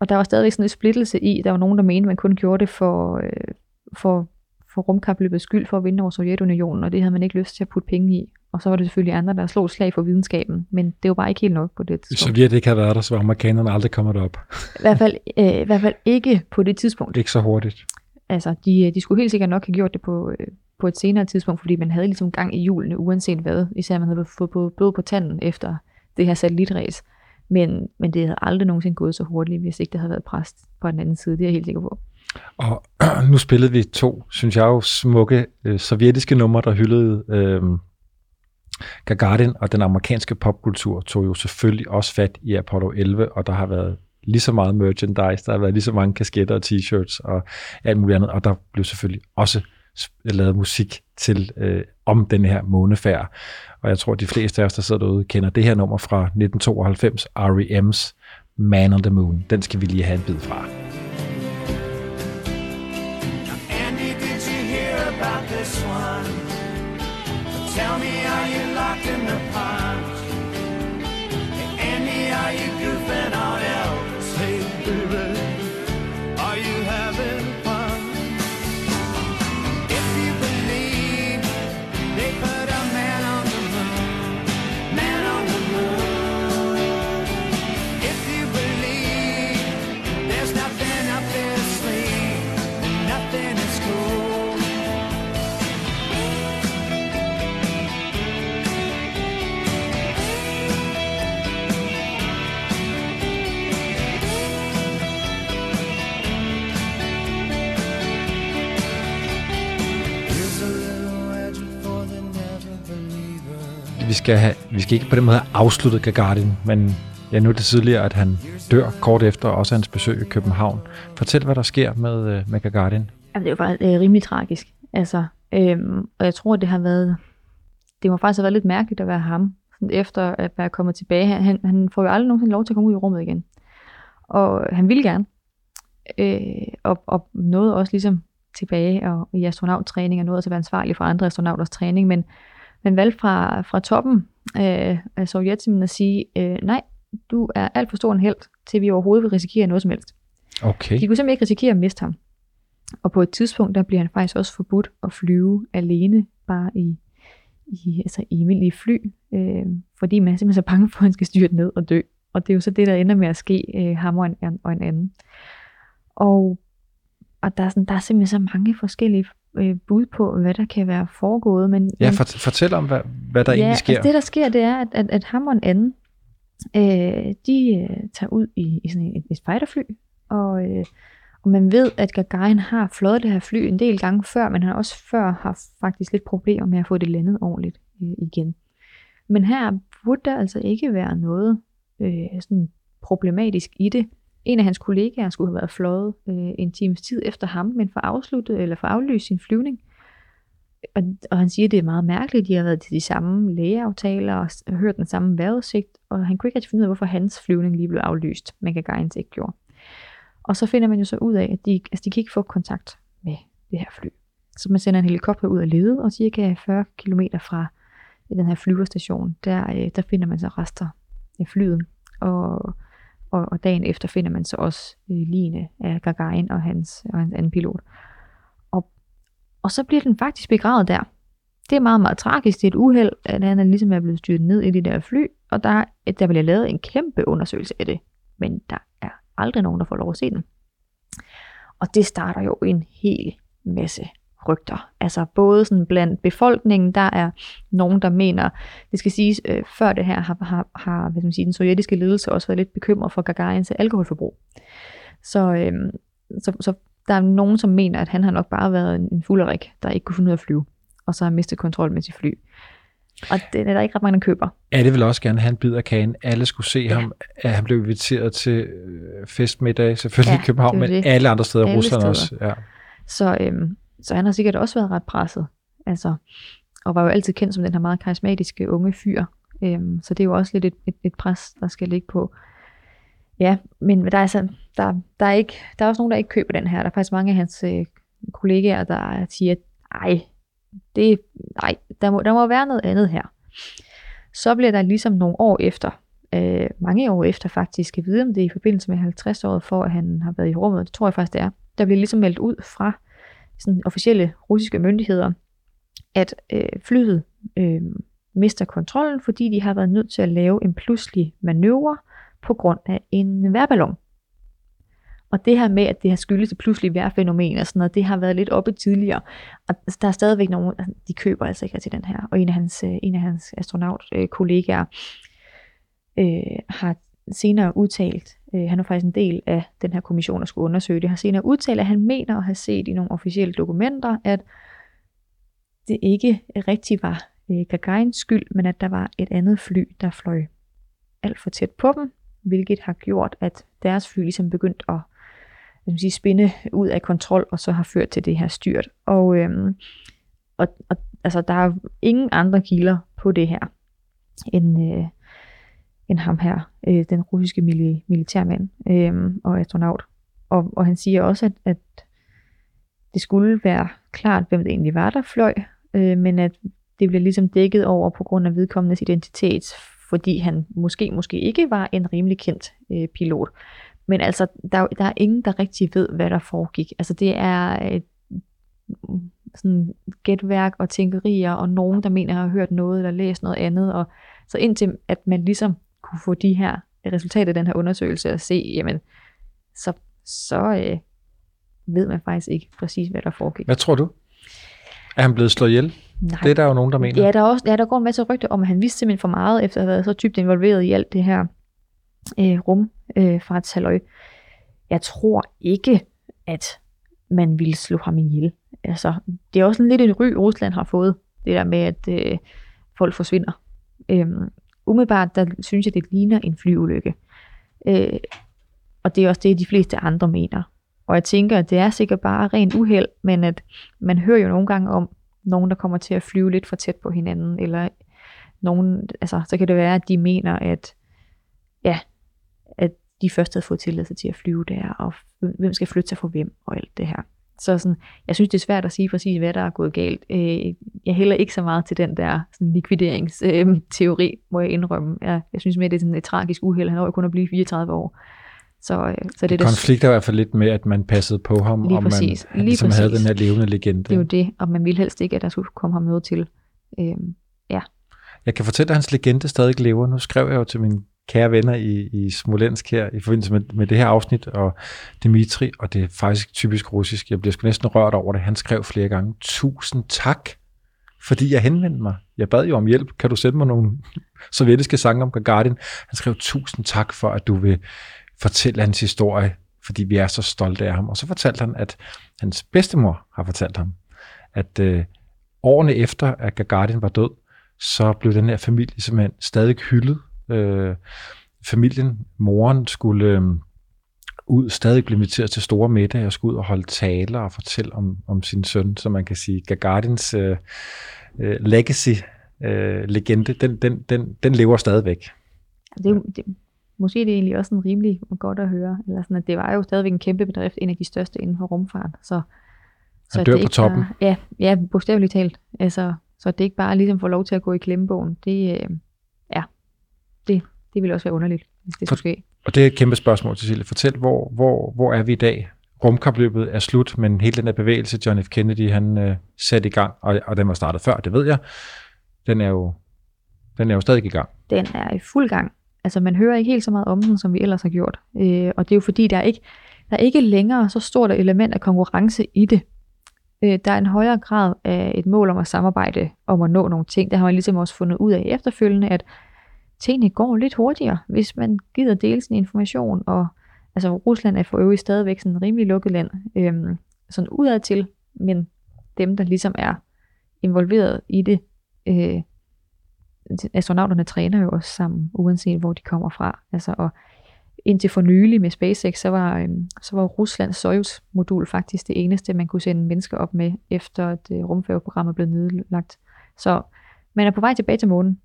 og der var stadigvæk sådan en splittelse i, der var nogen, der mente, man kun gjorde det for, øh, for, for rumkapløbets skyld, for at vinde over Sovjetunionen, og det havde man ikke lyst til at putte penge i. Og så var det selvfølgelig andre, der slog slag for videnskaben, men det var bare ikke helt nok på det tidspunkt. Sovjet ikke havde været der, så var amerikanerne aldrig kommet derop. I hvert fald, øh, i hvert fald ikke på det tidspunkt. Ikke så hurtigt. Altså, de, de skulle helt sikkert nok have gjort det på, øh, på et senere tidspunkt, fordi man havde ligesom gang i hjulene, uanset hvad. Især man havde fået blod på tanden efter det her satellitræs. Men, men det havde aldrig nogensinde gået så hurtigt, hvis ikke der havde været pres på den anden side. Det er jeg helt sikker på. Og nu spillede vi to, synes jeg jo, smukke øh, sovjetiske numre, der hyldede øh, Gagarin, og den amerikanske popkultur tog jo selvfølgelig også fat i Apollo elleve, og der har været lige så meget merchandise, der har været lige så mange kasketter og t-shirts og alt muligt andet, og der blev selvfølgelig også lavet musik til øh, om den her månefærd. Og jeg tror, de fleste af os, der sidder derude, kender det her nummer fra nitten tooghalvfems, R E M's Man on the Moon. Den skal vi lige have en bid fra. Andy, did you hear about this one? Tell me, are you locked in the pond? Andy, are you goofing on Elvis? Hey, baby, are you having fun? If you believe they put a man on the moon, man on the moon. If you believe there's nothing up their sleeve, nothing is cool. Vi skal, have, vi skal ikke på den måde have afsluttet Gagarin, men jeg nåede tidligere, at han dør kort efter, også hans besøg i København. Fortæl, hvad der sker med, med Gagarin. Jamen, det er jo faktisk øh, rimelig tragisk. Altså, øhm, og jeg tror, det har været... Det må faktisk have været lidt mærkeligt at være ham, efter at være kommet tilbage. Han, han får jo aldrig nogensinde lov til at komme ud i rummet igen. Og han ville gerne. Øh, og, og nåede også ligesom tilbage og i astronauttræning, og nåede også at være ansvarlig for andre astronauters træning, men men valgte fra, fra toppen øh, af Sovjetunionen at sige, øh, nej, du er alt for stor en helt, til vi overhovedet vil risikere noget som helst. Okay. De kunne simpelthen ikke risikere at miste ham. Og på et tidspunkt, der bliver han faktisk også forbudt at flyve alene, bare i, i, altså i almindelige fly, øh, fordi man er simpelthen så bange for, at han skal styrte ned og dø. Og det er jo så det, der ender med at ske, øh, ham og en, og en anden. Og, og der, er sådan, der er simpelthen så mange forskellige bud på, hvad der kan være foregået. Men, ja, for, fortæl om, hvad, hvad der ja, egentlig sker. Altså det, der sker, det er, at, at, at ham og en anden, øh, de øh, tager ud i, i sådan et, et fighterfly, og, øh, og man ved, at Gagarin har fløjet det her fly en del gange før, men han også før har faktisk lidt problemer med at få det landet ordentligt øh, igen. Men her burde der altså ikke være noget øh, sådan problematisk i det. En af hans kollegaer skulle have været fløjet øh, en times tid efter ham, men for afsluttet eller for aflyst sin flyvning. Og, og han siger, at det er meget mærkeligt. De har været til de samme lægeaftaler og s- hørt den samme vejrudsigt, og han kunne ikke rigtig finde ud af, hvorfor hans flyvning lige blev aflyst, men Gagarins ikke gjorde. Og så finder man jo så ud af, at de, altså de kan ikke få kontakt med det her fly. Så man sender en helikopter ud af ledet, og cirka fyrre kilometer fra den her flyverstation, der, øh, der finder man så rester af flyet. Og Og dagen efter finder man så også øh, ligene af Gagarin og hans, og hans anden pilot. Og, og så bliver den faktisk begravet der. Det er meget, meget tragisk. Det er et uheld, at han ligesom er blevet styrt ned i det der fly. Og der, der bliver lavet en kæmpe undersøgelse af det. Men der er aldrig nogen, der får lov at se den. Og det starter jo en hel masse rygter. Altså både sådan blandt befolkningen, der er nogen, der mener, det skal siges, øh, før det her har, har, har hvad skal man sige, den sovjetiske ledelse også været lidt bekymret for Gagarins alkoholforbrug. Så, øh, så, så der er nogen, som mener, at han har nok bare været en, en fulderik, der ikke kunne finde ud af at flyve, og så har mistet kontrol med sit fly. Og det er der ikke ret mange, der køber. Ja, det vil også gerne have en bid af kagen. Alle skulle se ja. ham. Han blev inviteret til festmiddag, selvfølgelig ja, i København, men det. alle andre steder i Rusland også. Ja. Så, øhm, så han har sikkert også været ret presset. Altså, og var jo altid kendt som den her meget karismatiske unge fyr. Øhm, så det er jo også lidt et, et, et pres, der skal ligge på. Ja, men der er, altså, der, der, er ikke, der er også nogen, der ikke køber den her. Der er faktisk mange af hans øh, kollegaer, der siger, ej, Det, nej, der må, der må være noget andet her. Så bliver der ligesom nogle år efter, øh, mange år efter faktisk, jeg ved om det er i forbindelse med halvtreds-året for, at han har været i rummet, det tror jeg faktisk det er, der bliver ligesom meldt ud fra sådan officielle russiske myndigheder, at øh, flyet øh, mister kontrollen, fordi de har været nødt til at lave en pludselig manøvre på grund af en vejrballon. Og det her med, at det har skyldes et pludseligt vejrfænomen og sådan noget, det har været lidt oppe tidligere. Og der er stadigvæk nogen, de køber altså ikke til den her. Og en af hans, en af hans astronautkollegaer øh, har senere udtalt, øh, han var faktisk en del af den her kommission, der skulle undersøge det, har senere udtalt, at han mener at have set i nogle officielle dokumenter, at det ikke rigtig var øh, Gagarins skyld, men at der var et andet fly, der fløj alt for tæt på dem, hvilket har gjort, at deres fly ligesom begyndt at sige, spinde ud af kontrol, og så har ført til det her styrt. Og, øhm, og, og altså, der er ingen andre kilder på det her, end, øh, end ham her, øh, den russiske mili- militærmand øh, og astronaut. Og, og han siger også, at, at det skulle være klart, hvem det egentlig var, der fløj, øh, men at det blev ligesom dækket over på grund af vedkommendes identitet, fordi han måske, måske ikke var en rimelig kendt øh, pilot. Men altså, der, der er ingen, der rigtig ved, hvad der foregik. Altså, det er et, sådan gætværk og tænkerier, og nogen, der mener, har hørt noget, eller læst noget andet. Og så indtil, at man ligesom kunne få de her resultater af den her undersøgelse, og se, jamen, så, så øh, ved man faktisk ikke præcis, hvad der foregik. Hvad tror du? Er han blevet slået ihjel? Nej. Det er der jo nogen, der mener. Ja, der, er også, ja, der går en masse rygter om, at han vidste simpelthen for meget, efter at have været så dybt involveret i alt det her øh, rum øh, fra Taløj. Jeg tror ikke, at man ville slå ham ihjel. Altså, det er også lidt en ry, Rusland har fået. Det der med, at øh, folk forsvinder. Øh, umiddelbart, der synes jeg, det ligner en flyulykke. Øh, og det er også det, de fleste andre mener. Og jeg tænker, at det er sikkert bare ren uheld, men at man hører jo nogle gange om nogen, der kommer til at flyve lidt for tæt på hinanden, eller nogen, altså, så kan det være, at de mener, at ja, at de først havde fået tilladelse til at flyve der, og hvem skal flytte sig for hvem, og alt det her. Så sådan, jeg synes, det er svært at sige præcis, hvad der er gået galt. Jeg hælder ikke så meget til den der sådan, likvideringsteori, må jeg indrømme. Jeg, jeg synes mere, det er sådan et tragisk uheld. Han når jo kun at blive fireogtredive år. Så, så det konflikter i hvert fald lidt med, at man passede på ham, lige og man præcis, han, ligesom præcis. havde den her levende legende. Det er jo det, og man ville helst ikke, at der skulle komme ham noget til. Øhm, ja. Jeg kan fortælle, at hans legende stadig lever. Nu skrev jeg jo til mine kære venner i, i Smolensk her, i forbindelse med, med det her afsnit, og Dmitri, og det er faktisk typisk russisk. Jeg bliver sgu næsten rørt over det. Han skrev flere gange, tusind tak, fordi jeg henvendte mig. Jeg bad jo om hjælp. Kan du sende mig nogle sovjetiske sange om Gagarin? Han skrev, tusind tak for, at du vil fortælle hans historie, fordi vi er så stolte af ham. Og så fortalte han, at hans bedstemor har fortalt ham, at øh, årene efter, at Gagarin var død, så blev den her familie simpelthen stadig hyldet. Øh, familien, moren, skulle øh, ud, stadig blev inviteret til store middage, og skulle ud og holde taler og fortælle om, om sin søn, så man kan sige, Gagarins øh, øh, legacy-legende, øh, den, den, den, den lever stadigvæk. Det, det. Måske det er det egentlig også en rimelig godt at høre, eller sådan, at det var jo stadigvæk en kæmpe bedrift, en af de største inden for rumfart. Så, han så dør det på toppen. Bare, ja, ja, bogstaveligt talt. Altså, så det ikke bare ligesom får lov til at gå i klemmebogen. Det, ja, det, det ville også være underligt, hvis det for, skulle ske. Og det er et kæmpe spørgsmål, Cecilie. Fortæl, hvor, hvor, hvor er vi i dag? Rumkapløbet er slut, men hele den her bevægelse, John F. Kennedy, han øh, satte i gang, og, og den var startet før, det ved jeg. Den er jo, den er jo stadig i gang. Den er i fuld gang. Altså man hører ikke helt så meget om den, som vi ellers har gjort. Øh, og det er jo fordi, der er ikke, der er ikke længere så stort et element af konkurrence i det. øh, der er en højere grad af et mål om at samarbejde, om at nå nogle ting. Der har man ligesom også fundet ud af efterfølgende, at tingene går lidt hurtigere, hvis man gider dele sin information. Og altså Rusland er for øvrigt stadigvæk sådan en rimelig lukket land, øh, sådan udadtil, men dem, der ligesom er involveret i det, øh, astronauterne træner jo også sammen, uanset hvor de kommer fra. Altså, og indtil for nylig med SpaceX, så var, øh, så var Ruslands Soyuz-modul faktisk det eneste, man kunne sende mennesker op med, efter at øh, rumfærgeprogrammet blev nedlagt. Så man er på vej tilbage til månen,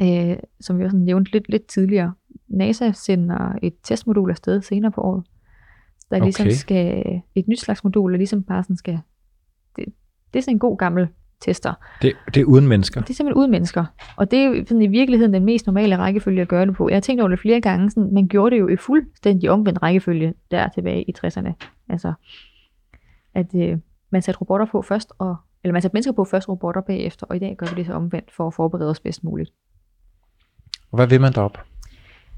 øh, som vi også nævnte lidt, lidt tidligere. NASA sender et testmodul afsted senere på året, der okay. ligesom skal, et nyt slags modul, der ligesom bare sådan skal, det, det er sådan en god gammel tester. Det, det er uden mennesker? Det er simpelthen uden mennesker, og det er sådan i virkeligheden den mest normale rækkefølge at gøre det på. Jeg har tænkt over det flere gange, sådan, man gjorde det jo i fuldstændig omvendt rækkefølge der tilbage i tresserne. Altså, at øh, man satte robotter på først, og, eller man satte mennesker på først, robotter bagefter, og i dag gør vi det så omvendt for at forberede os bedst muligt. Hvad vil man derop?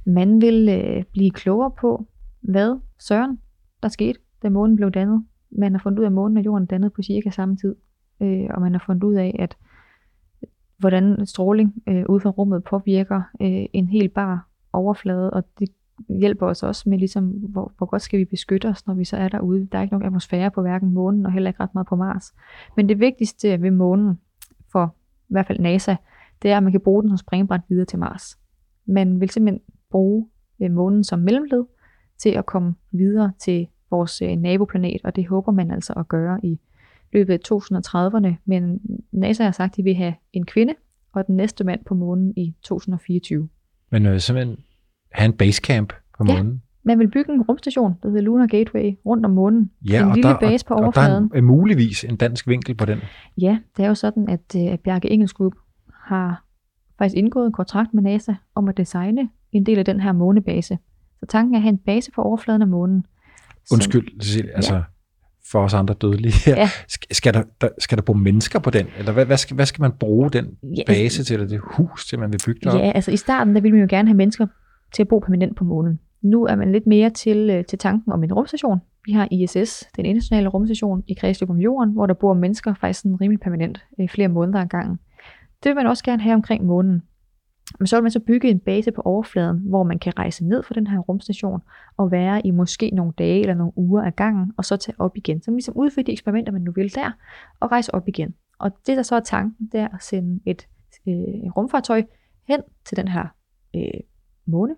Man vil øh, blive klogere på, hvad søren der skete, da månen blev dannet. Man har fundet ud af, at månen og jorden dannet på cirka samme tid. Øh, og man har fundet ud af, at hvordan stråling øh, ude fra rummet påvirker øh, en hel bar overflade. Og det hjælper os også med, ligesom, hvor, hvor godt skal vi beskytte os, når vi så er derude. Der er ikke nogen atmosfære på hverken månen og heller ikke ret meget på Mars. Men det vigtigste ved månen, for i hvert fald NASA, det er, at man kan bruge den som springbræt videre til Mars. Man vil simpelthen bruge øh, månen som mellemled til at komme videre til vores øh, naboplanet, og det håber man altså at gøre i løbet af tyve trediverne, men NASA har sagt, at de vil have en kvinde og den næste mand på månen i to tusind fireogtyve. Men øh, simpelthen have en basecamp på månen? Ja, man vil bygge en rumstation, der hedder Lunar Gateway, rundt om månen. Ja, en lille der, base på og, overfladen. Og der er en, muligvis en dansk vinkel på den. Ja, det er jo sådan, at øh, Bjarke Ingels Group har faktisk indgået en kontrakt med NASA om at designe en del af den her månebase. Så tanken er at have en base på overfladen af månen. Undskyld, Cecilie, altså ja. For os andre dødelige her. Ja. Skal, der, der, skal der bo mennesker på den? Eller hvad, hvad, skal, hvad skal man bruge den ja, base til, eller det hus til, man vil bygge derop? Ja, altså i starten, der ville man jo gerne have mennesker til at bo permanent på månen. Nu er man lidt mere til, til tanken om en rumstation. Vi har I S S, den internationale rumstation, i kredsløb om jorden, hvor der bor mennesker faktisk sådan rimelig permanent i flere måneder ad gangen. Det vil man også gerne have omkring månen. Men så vil man så bygge en base på overfladen, hvor man kan rejse ned fra den her rumstation og være i måske nogle dage eller nogle uger ad gangen, og så tage op igen. Så man ligesom udfører de eksperimenter, man nu vil der, og rejse op igen. Og det der så er tanken, det er at sende et øh, rumfartøj hen til den her øh, måne,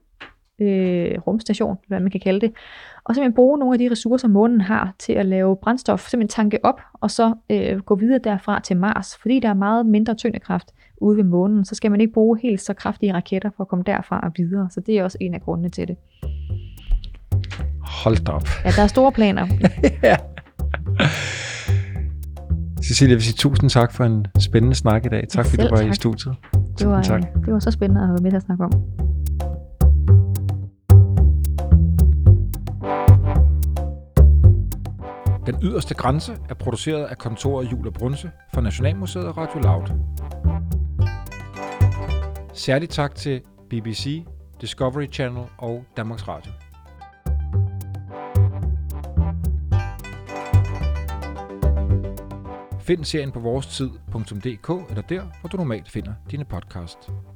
øh, rumstation, hvad man kan kalde det, og simpelthen bruge nogle af de ressourcer, månen har til at lave brændstof, simpelthen tanke op, og så øh, gå videre derfra til Mars, fordi der er meget mindre tyngdekraft ude ved månen, så skal man ikke bruge helt så kraftige raketter for at komme derfra og videre. Så det er også en af grundene til det. Hold da op. Ja, der er store planer. Ja. Cecilie, jeg vil sige tusind tak for en spændende snak i dag. Tak fordi du var tak. I studiet. Det var, tak. Det var så spændende at være med til at snakke om. Den yderste grænse er produceret af kontoret Jul og Brunse for Nationalmuseet og Radio Loud. Særlig tak til B B C, Discovery Channel og Danmarks Radio. Find serien på vores tid punktum d k eller der, hvor du normalt finder dine podcasts.